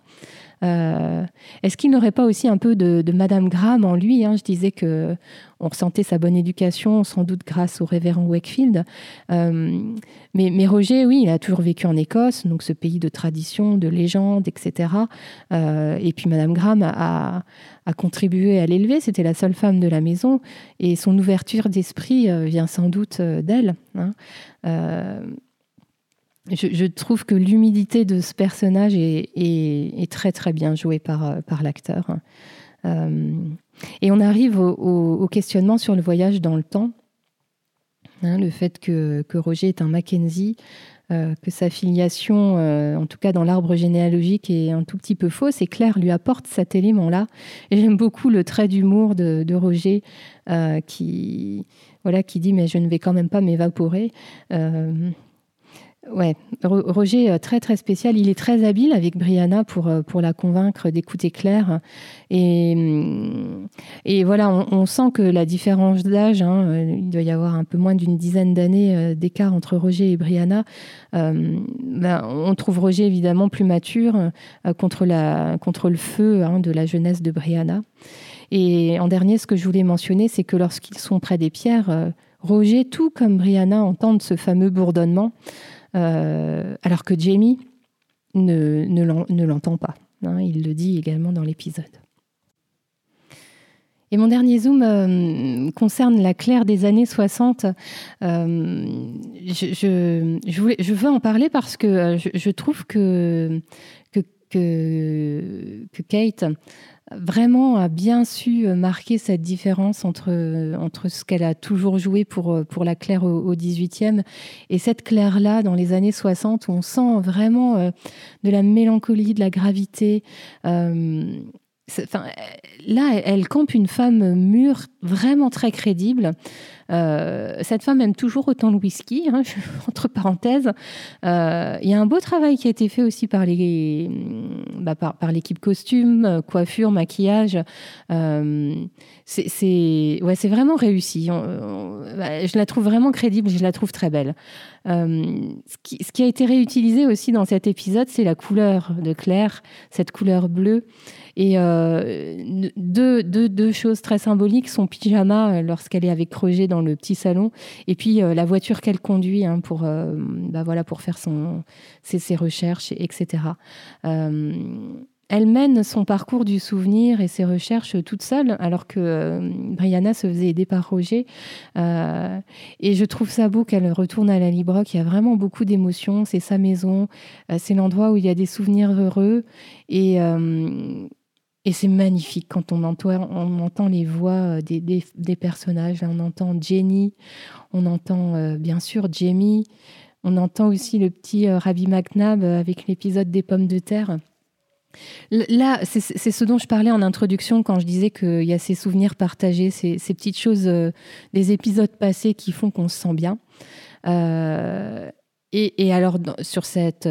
Est-ce qu'il n'aurait pas aussi un peu de Madame Graham en lui, hein? Je disais qu'on ressentait sa bonne éducation, sans doute grâce au révérend Wakefield. Mais Roger, oui, il a toujours vécu en Écosse, donc ce pays de tradition, de légende, etc. Et puis Madame Graham a contribué à l'élever, c'était la seule femme de la maison, et son ouverture d'esprit vient sans doute d'elle. Hein? Je trouve que l'humidité de ce personnage est très très bien jouée par l'acteur. Et on arrive au questionnement sur le voyage dans le temps. Hein, le fait que Roger est un Mackenzie, que sa filiation, en tout cas dans l'arbre généalogique, est un tout petit peu fausse. Et Claire lui apporte cet élément-là. Et j'aime beaucoup le trait d'humour de Roger qui dit « mais je ne vais quand même pas m'évaporer ». Ouais, Roger, très très spécial. Il est très habile avec Brianna pour la convaincre d'écouter Claire. Et voilà, on sent que la différence d'âge, hein, il doit y avoir un peu moins d'une dizaine d'années d'écart entre Roger et Brianna. On trouve Roger évidemment plus mature contre le feu, hein, de la jeunesse de Brianna. Et en dernier, ce que je voulais mentionner, c'est que lorsqu'ils sont près des pierres, Roger, tout comme Brianna, entend ce fameux bourdonnement. Alors que Jamie ne l'entend pas. Hein, il le dit également dans l'épisode. Et mon dernier zoom concerne la Claire des années 60. Je veux en parler parce que je trouve que Kate vraiment a bien su marquer cette différence entre ce qu'elle a toujours joué pour la Claire au 18e et cette Claire-là dans les années 60 où on sent vraiment de la mélancolie, de la gravité. Là, elle campe une femme mûre, vraiment très crédible. Cette femme aime toujours autant le whisky, hein, entre parenthèses. Il y a un beau travail qui a été fait aussi par l'équipe costume, coiffure, maquillage. C'est vraiment réussi. Je la trouve vraiment crédible, je la trouve très belle. Ce qui a été réutilisé aussi dans cet épisode, c'est la couleur de Claire, cette couleur bleue. Et deux choses très symboliques, son pyjama lorsqu'elle est avec Roger dans le petit salon, et puis la voiture qu'elle conduit, hein, pour faire ses recherches, etc. Elle mène son parcours du souvenir et ses recherches toute seule, alors que Brianna se faisait aider par Roger. Et je trouve ça beau qu'elle retourne à Lallybroch. Il y a vraiment beaucoup d'émotions. C'est sa maison. C'est l'endroit où il y a des souvenirs heureux. Et c'est magnifique quand on entend les voix des personnages. Là, on entend Jenny. On entend bien sûr Jamie. On entend aussi le petit Rabbi McNabb avec l'épisode des pommes de terre. Là, c'est ce dont je parlais en introduction quand je disais qu'il y a ces souvenirs partagés, ces petites choses des épisodes passés qui font qu'on se sent bien. Et alors, sur ces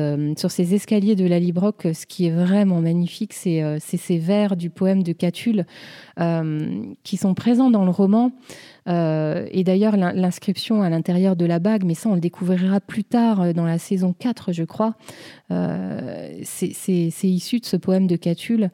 escaliers de Lallybroch, ce qui est vraiment magnifique, c'est ces vers du poème de Catulle qui sont présents dans le roman. Et d'ailleurs, l'inscription à l'intérieur de la bague, mais ça, on le découvrira plus tard dans la saison 4, je crois. C'est issu de ce poème de Catulle.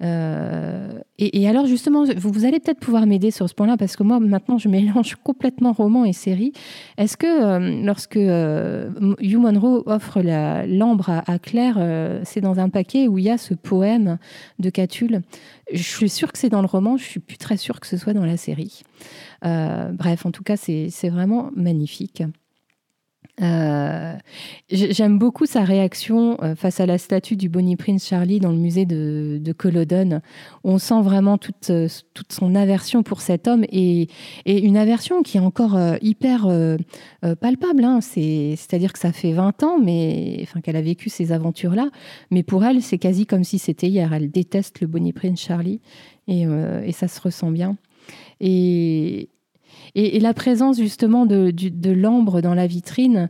Et alors justement, vous allez peut-être pouvoir m'aider sur ce point-là parce que moi maintenant je mélange complètement roman et série. Est-ce que lorsque Hugh Munro offre l'ambre à Claire, c'est dans un paquet où il y a ce poème de Catulle? Je suis sûre que c'est dans le roman, je suis plus très sûre que ce soit dans la série. Bref, en tout cas, c'est vraiment magnifique. J'aime beaucoup sa réaction face à la statue du Bonnie Prince Charlie dans le musée de Culloden. On sent vraiment toute son aversion pour cet homme et une aversion qui est encore hyper palpable, hein. C'est-à-dire que ça fait 20 ans qu'elle a vécu ces aventures-là, mais pour elle c'est quasi comme si c'était hier. Elle déteste le Bonnie Prince Charlie et ça se ressent bien. Et la présence justement de l'ambre dans la vitrine,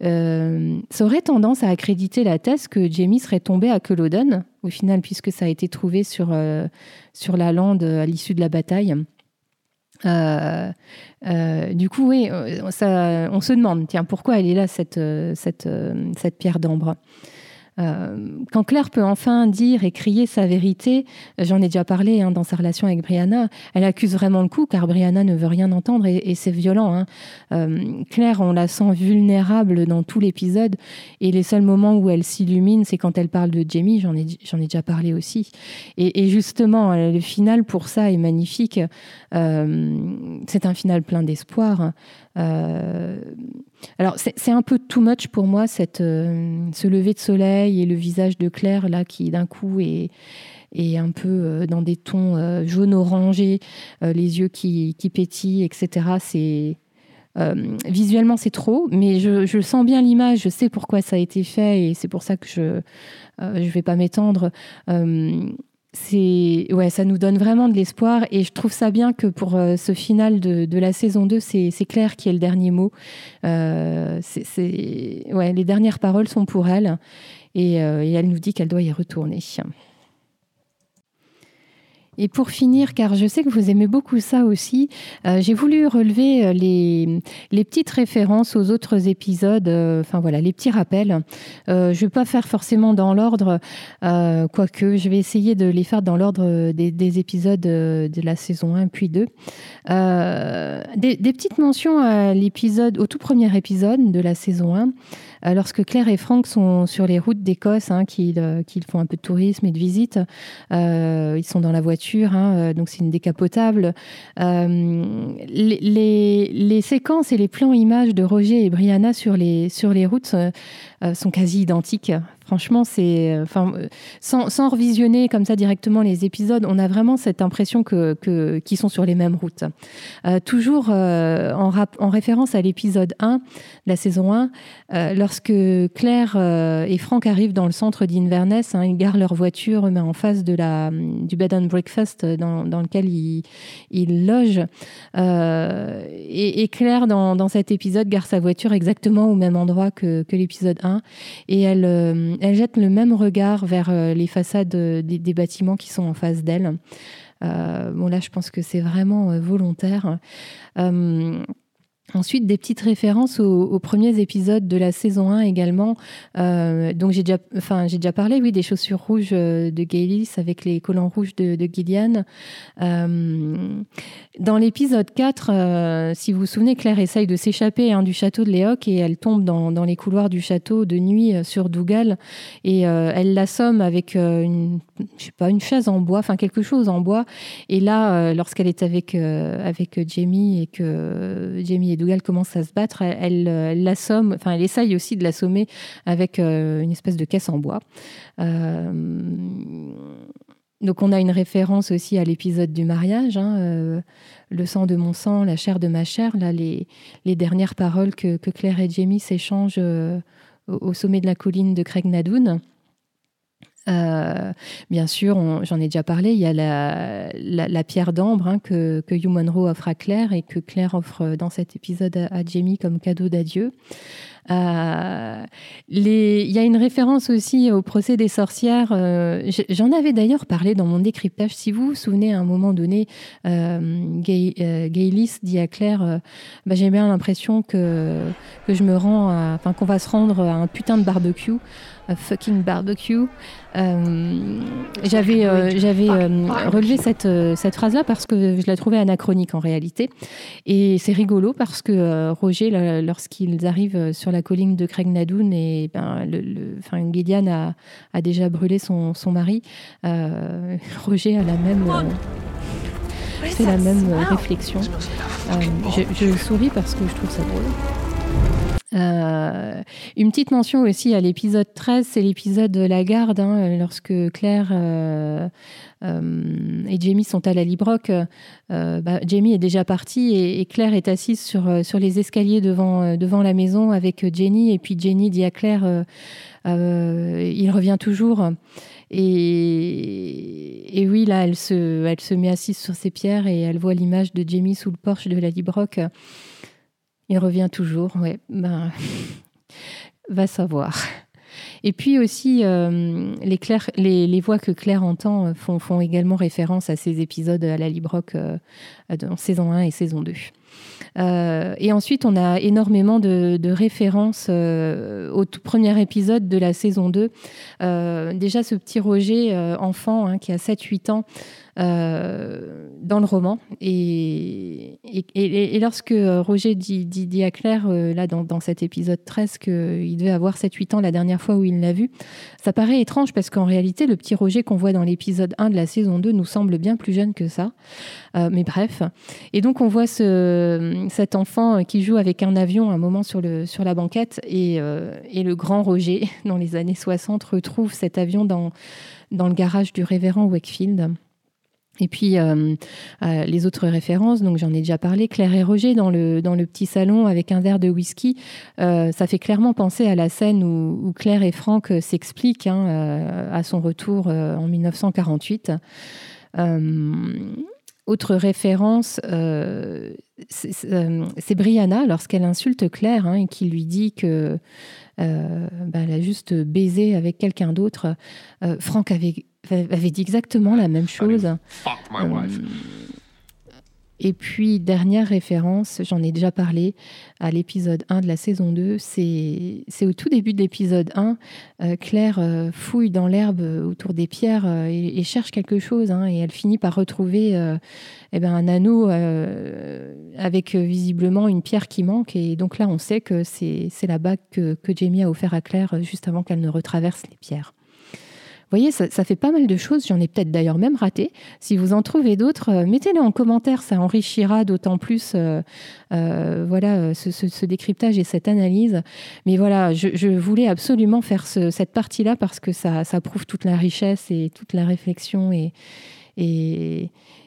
ça aurait tendance à accréditer la thèse que Jamie serait tombé à Culloden, au final, puisque ça a été trouvé sur la lande à l'issue de la bataille. Du coup, oui, ça, on se demande, tiens, pourquoi elle est là, cette pierre d'ambre ? Quand Claire peut enfin dire et crier sa vérité, j'en ai déjà parlé dans sa relation avec Brianna, elle accuse vraiment le coup car Brianna ne veut rien entendre et c'est violent. Claire, on la sent vulnérable dans tout l'épisode et les seuls moments où elle s'illumine, c'est quand elle parle de Jamie, j'en ai déjà parlé aussi. Et justement, le final pour ça est magnifique. C'est un final plein d'espoir. Alors, c'est un peu too much pour moi, ce lever de soleil et le visage de Claire, là, qui d'un coup est un peu dans des tons jaune-orangé, les yeux qui pétillent, etc. Visuellement, c'est trop, mais je sens bien l'image, je sais pourquoi ça a été fait et c'est pour ça que je vais pas m'étendre. Ça nous donne vraiment de l'espoir et je trouve ça bien que pour ce final de la saison 2, c'est Claire qui est le dernier mot. Les dernières paroles sont pour elle et elle nous dit qu'elle doit y retourner. Et pour finir, car je sais que vous aimez beaucoup ça aussi, j'ai voulu relever les petites références aux autres épisodes, les petits rappels. Je ne vais pas faire forcément dans l'ordre, quoique je vais essayer de les faire dans l'ordre des épisodes de la saison 1 puis 2. Des petites mentions à au tout premier épisode de la saison 1. Lorsque Claire et Frank sont sur les routes d'Écosse, qu'ils font un peu de tourisme et de visite, ils sont dans la voiture, donc c'est une décapotable. Les séquences et les plans images de Roger et Brianna sur les routes sont quasi identiques. Franchement, sans revisionner comme ça directement les épisodes, on a vraiment cette impression qu'ils sont sur les mêmes routes. Toujours en référence à l'épisode 1 de la saison 1, lorsque Claire et Frank arrivent dans le centre d'Inverness, ils garent leur voiture en face du bed and breakfast dans lequel ils logent. Et Claire, dans cet épisode, gare sa voiture exactement au même endroit que l'épisode 1. Et elle jette le même regard vers les façades des bâtiments qui sont en face d'elle. Là, je pense que c'est vraiment volontaire. Ensuite, des petites références aux premiers épisodes de la saison 1 également. Donc, j'ai déjà parlé, oui, des chaussures rouges de Gaylis avec les collants rouges de Gillian. Dans l'épisode 4, si vous vous souvenez, Claire essaye de s'échapper du château de Léoc et elle tombe dans les couloirs du château de nuit sur Dougal. Et elle l'assomme avec une chaise en bois, quelque chose en bois. Et là, lorsqu'elle est avec Jamie et que Jamie et Dougal commence à se battre, elle l'assomme, elle essaye aussi de l'assommer avec une espèce de caisse en bois. Donc on a une référence aussi à l'épisode du mariage, le sang de mon sang, la chair de ma chair, là les dernières paroles que Claire et Jamie s'échangent au sommet de la colline de Craigh na Dun. Bien sûr, j'en ai déjà parlé, il y a la pierre d'ambre que Hugh Munro offre à Claire et que Claire offre dans cet épisode à Jamie comme cadeau d'adieu. Il y a une référence aussi au procès des sorcières. J'en avais d'ailleurs parlé dans mon décryptage. Si vous vous souvenez, à un moment donné, Gaylis dit à Claire j'ai bien l'impression que je me rends, qu'on va se rendre à un putain de barbecue, un fucking barbecue. J'avais relevé cette phrase-là parce que je la trouvais anachronique en réalité. Et c'est rigolo parce que Roger, là, lorsqu'ils arrivent sur la colline de Craigh na Dun, et Gillian a déjà brûlé son mari. Roger a la même réflexion. Je souris parce que je trouve ça drôle. Une petite mention aussi à l'épisode 13, c'est l'épisode de la garde, hein, lorsque Claire et Jamie sont à Lallybroch. Jamie est déjà partie et Claire est assise sur les escaliers devant la maison avec Jenny, et puis Jenny dit à Claire il revient toujours. Et oui, là, elle se met assise sur ses pierres et elle voit l'image de Jamie sous le porche de Lallybroch. Il revient toujours, ouais. Va savoir. Et puis aussi, les voix que Claire entend font également référence à ces épisodes à Lallybroch dans saison 1 et saison 2. Et ensuite, on a énormément de références au tout premier épisode de la saison 2. Déjà, ce petit Roger enfant, hein, qui a 7-8 ans dans le roman. Et lorsque Roger dit à Claire, là, dans cet épisode 13, qu'il devait avoir 7-8 ans la dernière fois où il l'a vu, ça paraît étrange parce qu'en réalité, le petit Roger qu'on voit dans l'épisode 1 de la saison 2 nous semble bien plus jeune que ça. Mais bref. Et donc, on voit cet enfant qui joue avec un avion un moment sur la banquette, et le grand Roger, dans les années 60, retrouve cet avion dans le garage du révérend Wakefield. Et puis, les autres références, donc j'en ai déjà parlé, Claire et Roger dans le petit salon avec un verre de whisky, ça fait clairement penser à la scène où Claire et Franck s'expliquent, hein, à son retour en 1948. Autre référence, c'est Brianna lorsqu'elle insulte Claire, hein, et qui lui dit que elle a juste baisé avec quelqu'un d'autre. Franck avait dit exactement la même chose. Fuck my wife. Et puis, dernière référence, j'en ai déjà parlé, à l'épisode 1 de la saison 2, c'est au tout début de l'épisode 1, Claire fouille dans l'herbe autour des pierres et cherche quelque chose, hein, et elle finit par retrouver un anneau avec visiblement une pierre qui manque, et donc là on sait que c'est la bague que Jamie a offert à Claire juste avant qu'elle ne retraverse les pierres. Vous voyez, ça fait pas mal de choses. J'en ai peut-être d'ailleurs même raté. Si vous en trouvez d'autres, mettez-les en commentaire. Ça enrichira d'autant plus ce décryptage et cette analyse. Mais voilà, je voulais absolument faire cette partie-là parce que ça prouve toute la richesse et toute la réflexion et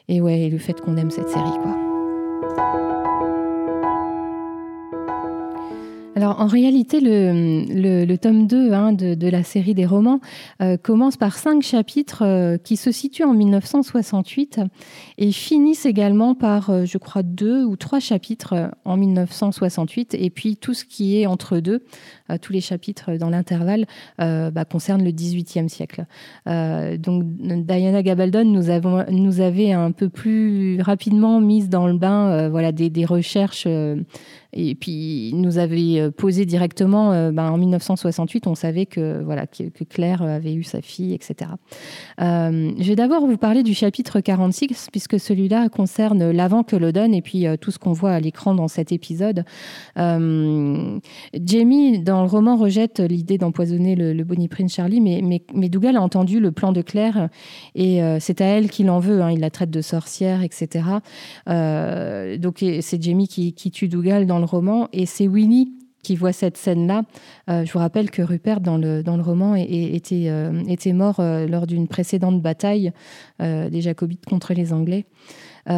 ouais, le fait qu'on aime cette série, quoi. Alors, en réalité, le tome 2, hein, de la série des romans commence par 5 chapitres qui se situent en 1968 et finissent également par, je crois, 2 ou 3 chapitres en 1968. Et puis, tout ce qui est entre deux, tous les chapitres dans l'intervalle, concerne le XVIIIe siècle. Donc, Diana Gabaldon nous avait un peu plus rapidement mise dans le bain des recherches. Et puis, nous avait posé directement, en 1968, on savait que Claire avait eu sa fille, etc. Je vais d'abord vous parler du chapitre 46, puisque celui-là concerne l'avant Culloden et puis tout ce qu'on voit à l'écran dans cet épisode. Jamie, dans le roman, rejette l'idée d'empoisonner le Bonnie Prince Charlie, mais Dougal a entendu le plan de Claire et c'est à elle qu'il en veut, hein, il la traite de sorcière, etc. Donc, c'est Jamie qui tue Dougal dans le roman, et c'est Winnie qui voit cette scène-là. Je vous rappelle que Rupert, dans le roman, était mort lors d'une précédente bataille des Jacobites contre les Anglais. Il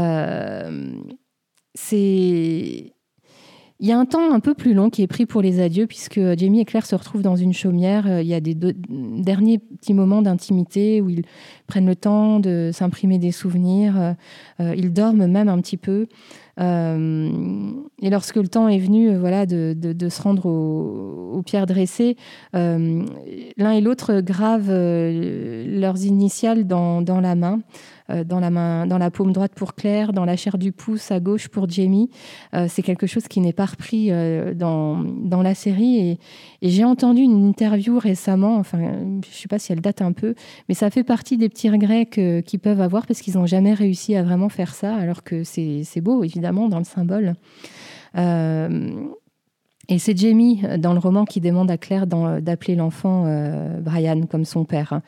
y a un temps un peu plus long qui est pris pour les adieux, puisque Jamie et Claire se retrouvent dans une chaumière. Il y a des derniers petits moments d'intimité où ils prennent le temps de s'imprimer des souvenirs. Ils dorment même un petit peu. Et lorsque le temps est venu de se rendre aux pierres dressées, l'un et l'autre gravent leurs initiales dans la main, dans la paume droite pour Claire, dans la chair du pouce à gauche pour Jamie. C'est quelque chose qui n'est pas repris dans la série, et j'ai entendu une interview récemment, enfin je ne sais pas si elle date un peu, mais ça fait partie des petits regrets qu'ils peuvent avoir parce qu'ils n'ont jamais réussi à vraiment faire ça, alors que c'est beau évidemment dans le symbole. Et c'est Jamie, dans le roman, qui demande à Claire d'appeler l'enfant Brian, comme son père.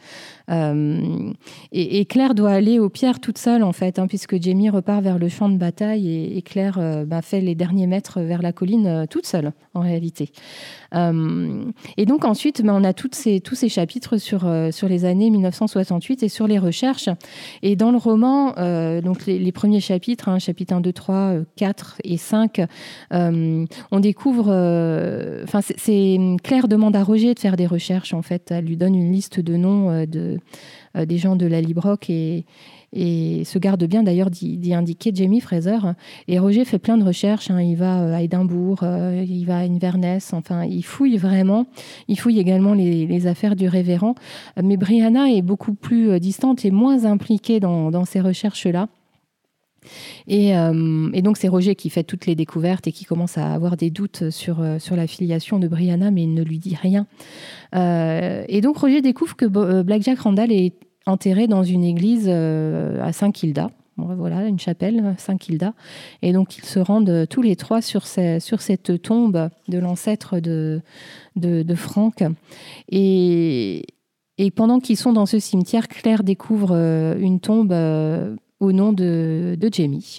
Et Claire doit aller aux pierres toute seule, en fait, puisque Jamie repart vers le champ de bataille et Claire fait les derniers mètres vers la colline toute seule, en réalité. Et donc, ensuite, on a tous ces chapitres sur les années 1968 et sur les recherches. Et dans le roman, donc les premiers chapitres, chapitres 1, 2, 3, 4 et 5, on découvre... Claire demande à Roger de faire des recherches, en fait. Elle lui donne une liste de noms des gens de Lallybroch et se garde bien d'ailleurs d'y indiquer Jamie Fraser. Et Roger fait plein de recherches. Il va à Édimbourg, il va à Inverness. Enfin, il fouille vraiment. Il fouille également les affaires du révérend. Mais Brianna est beaucoup plus distante et moins impliquée dans ces recherches-là. Et donc c'est Roger qui fait toutes les découvertes et qui commence à avoir des doutes sur la filiation de Brianna, mais il ne lui dit rien. Et donc Roger découvre que Black Jack Randall est enterré dans une église à Saint-Kilda. Voilà, une chapelle, Saint-Kilda. Et donc, ils se rendent tous les trois sur cette tombe de l'ancêtre de Frank. Et pendant qu'ils sont dans ce cimetière, Claire découvre une tombe... au nom de Jamie.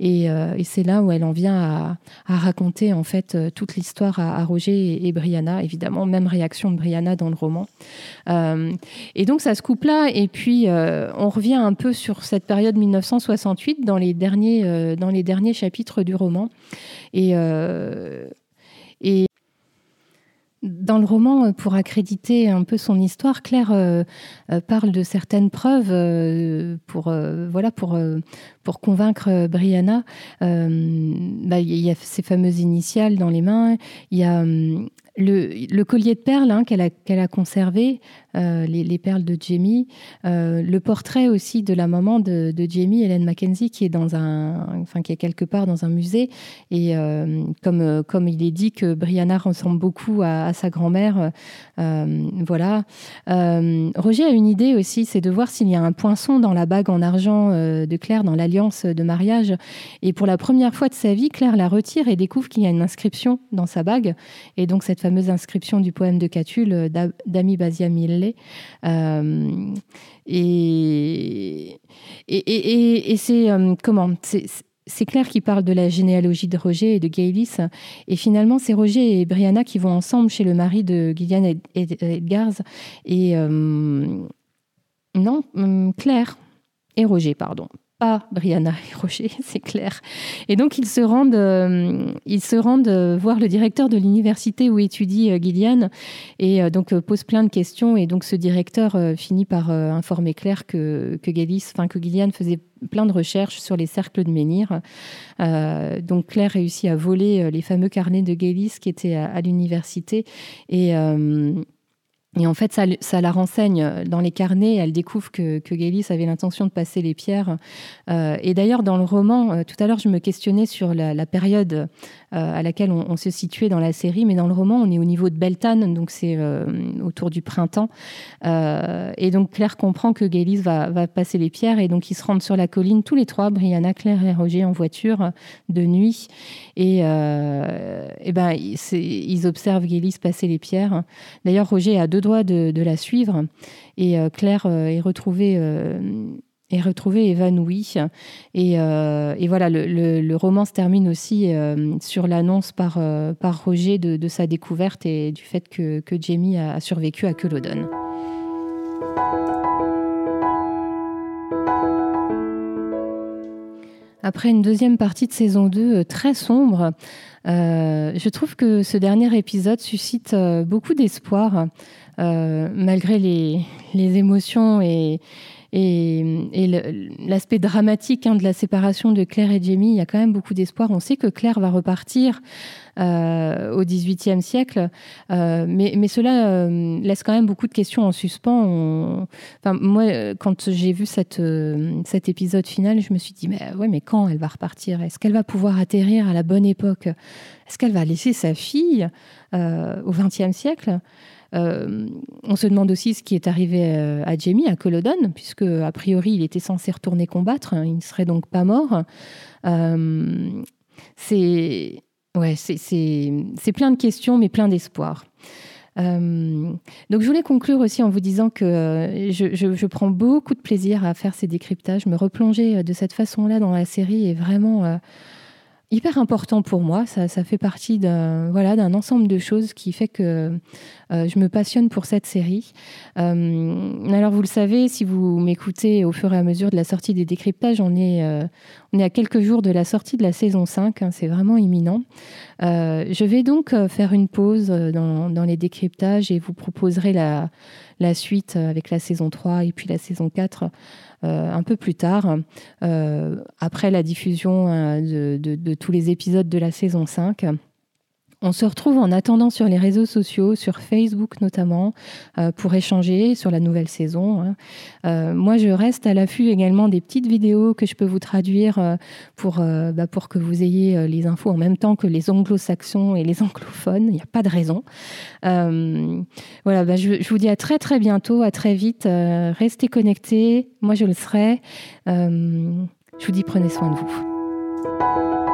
Et c'est là où elle en vient à raconter en fait toute l'histoire à Roger et Brianna. Évidemment, même réaction de Brianna dans le roman. Et donc, ça se coupe là. Et puis, on revient un peu sur cette période 1968 dans les derniers chapitres du roman. Et dans le roman, pour accréditer un peu son histoire, Claire parle de certaines preuves pour convaincre Brianna. Il y a ses fameuses initiales dans les mains. Il y a le collier de perles qu'elle a conservé, les perles de Jamie. Le portrait aussi de la maman de Jamie, Helen Mackenzie, qui est qui est quelque part dans un musée. Et comme il est dit que Brianna ressemble beaucoup à sa grand-mère. Voilà. Roger a une idée aussi, c'est de voir s'il y a un poinçon dans la bague en argent de Claire, dans l'alliance de mariage. Et pour la première fois de sa vie, Claire la retire et découvre qu'il y a une inscription dans sa bague. Et donc, cette fameuse inscription du poème de Catulle, d'Ami Basia Mille. Et c'est... comment C'est Claire qui parle de la généalogie de Roger et de Gaylis. Et finalement, c'est Roger et Brianna qui vont ensemble chez le mari de Gillian Edgars. Et Claire et Roger, pardon. Pas Brianna et Roger, c'est Claire. Et donc, ils se rendent voir le directeur de l'université où étudie Gillian et pose plein de questions. Et donc, ce directeur finit par informer Claire que Gillian faisait plein de recherches sur les cercles de menhir. Donc, Claire réussit à voler les fameux carnets de Gaylis qui étaient à l'université. Et en fait, ça la renseigne. Dans les carnets, elle découvre que Gaylis avait l'intention de passer les pierres. Et d'ailleurs, dans le roman, tout à l'heure, je me questionnais sur la période à laquelle on se situait dans la série. Mais dans le roman, on est au niveau de Beltane, donc c'est autour du printemps. Et donc, Claire comprend que Gaylis va passer les pierres. Et donc, ils se rendent sur la colline, tous les trois, Brianna, Claire et Roger, en voiture, de nuit. Et ils observent Gaylis passer les pierres. D'ailleurs, Roger a deux de la suivre et Claire est retrouvée évanouie et voilà le roman se termine aussi sur l'annonce par Roger de sa découverte et du fait que Jamie a survécu à Culloden. Après une deuxième partie de saison 2 très sombre, je trouve que ce dernier épisode suscite beaucoup d'espoir, malgré les émotions et l'aspect dramatique de la séparation de Claire et Jamie. Il y a quand même beaucoup d'espoir. On sait que Claire va repartir au XVIIIe siècle, mais cela laisse quand même beaucoup de questions en suspens. Moi, quand j'ai vu cet épisode final, je me suis dit mais quand elle va repartir? Est-ce qu'elle va pouvoir atterrir à la bonne époque? Est-ce qu'elle va laisser sa fille au XXe siècle? On se demande aussi ce qui est arrivé à Jamie à Culloden, puisque a priori il était censé retourner combattre, il ne serait donc pas mort. Ouais, c'est plein de questions, mais plein d'espoir. Donc, je voulais conclure aussi en vous disant que je prends beaucoup de plaisir à faire ces décryptages. Me replonger de cette façon-là dans la série est vraiment hyper important pour moi. Ça fait partie d'un ensemble de choses qui fait que je me passionne pour cette série. Alors, vous le savez, si vous m'écoutez au fur et à mesure de la sortie des décryptages, on est à quelques jours de la sortie de la saison 5, hein, c'est vraiment imminent. Je vais donc faire une pause dans les décryptages et vous proposerai la suite avec la saison 3 et puis la saison 4 un peu plus tard, après la diffusion de tous les épisodes de la saison 5. On se retrouve en attendant sur les réseaux sociaux, sur Facebook notamment, pour échanger sur la nouvelle saison, hein. Moi, je reste à l'affût également des petites vidéos que je peux vous traduire pour que vous ayez les infos en même temps que les anglo-saxons et les anglophones. Il n'y a pas de raison. Je vous dis à très très bientôt, à très vite. Restez connectés. Moi, je le serai. Je vous dis, prenez soin de vous.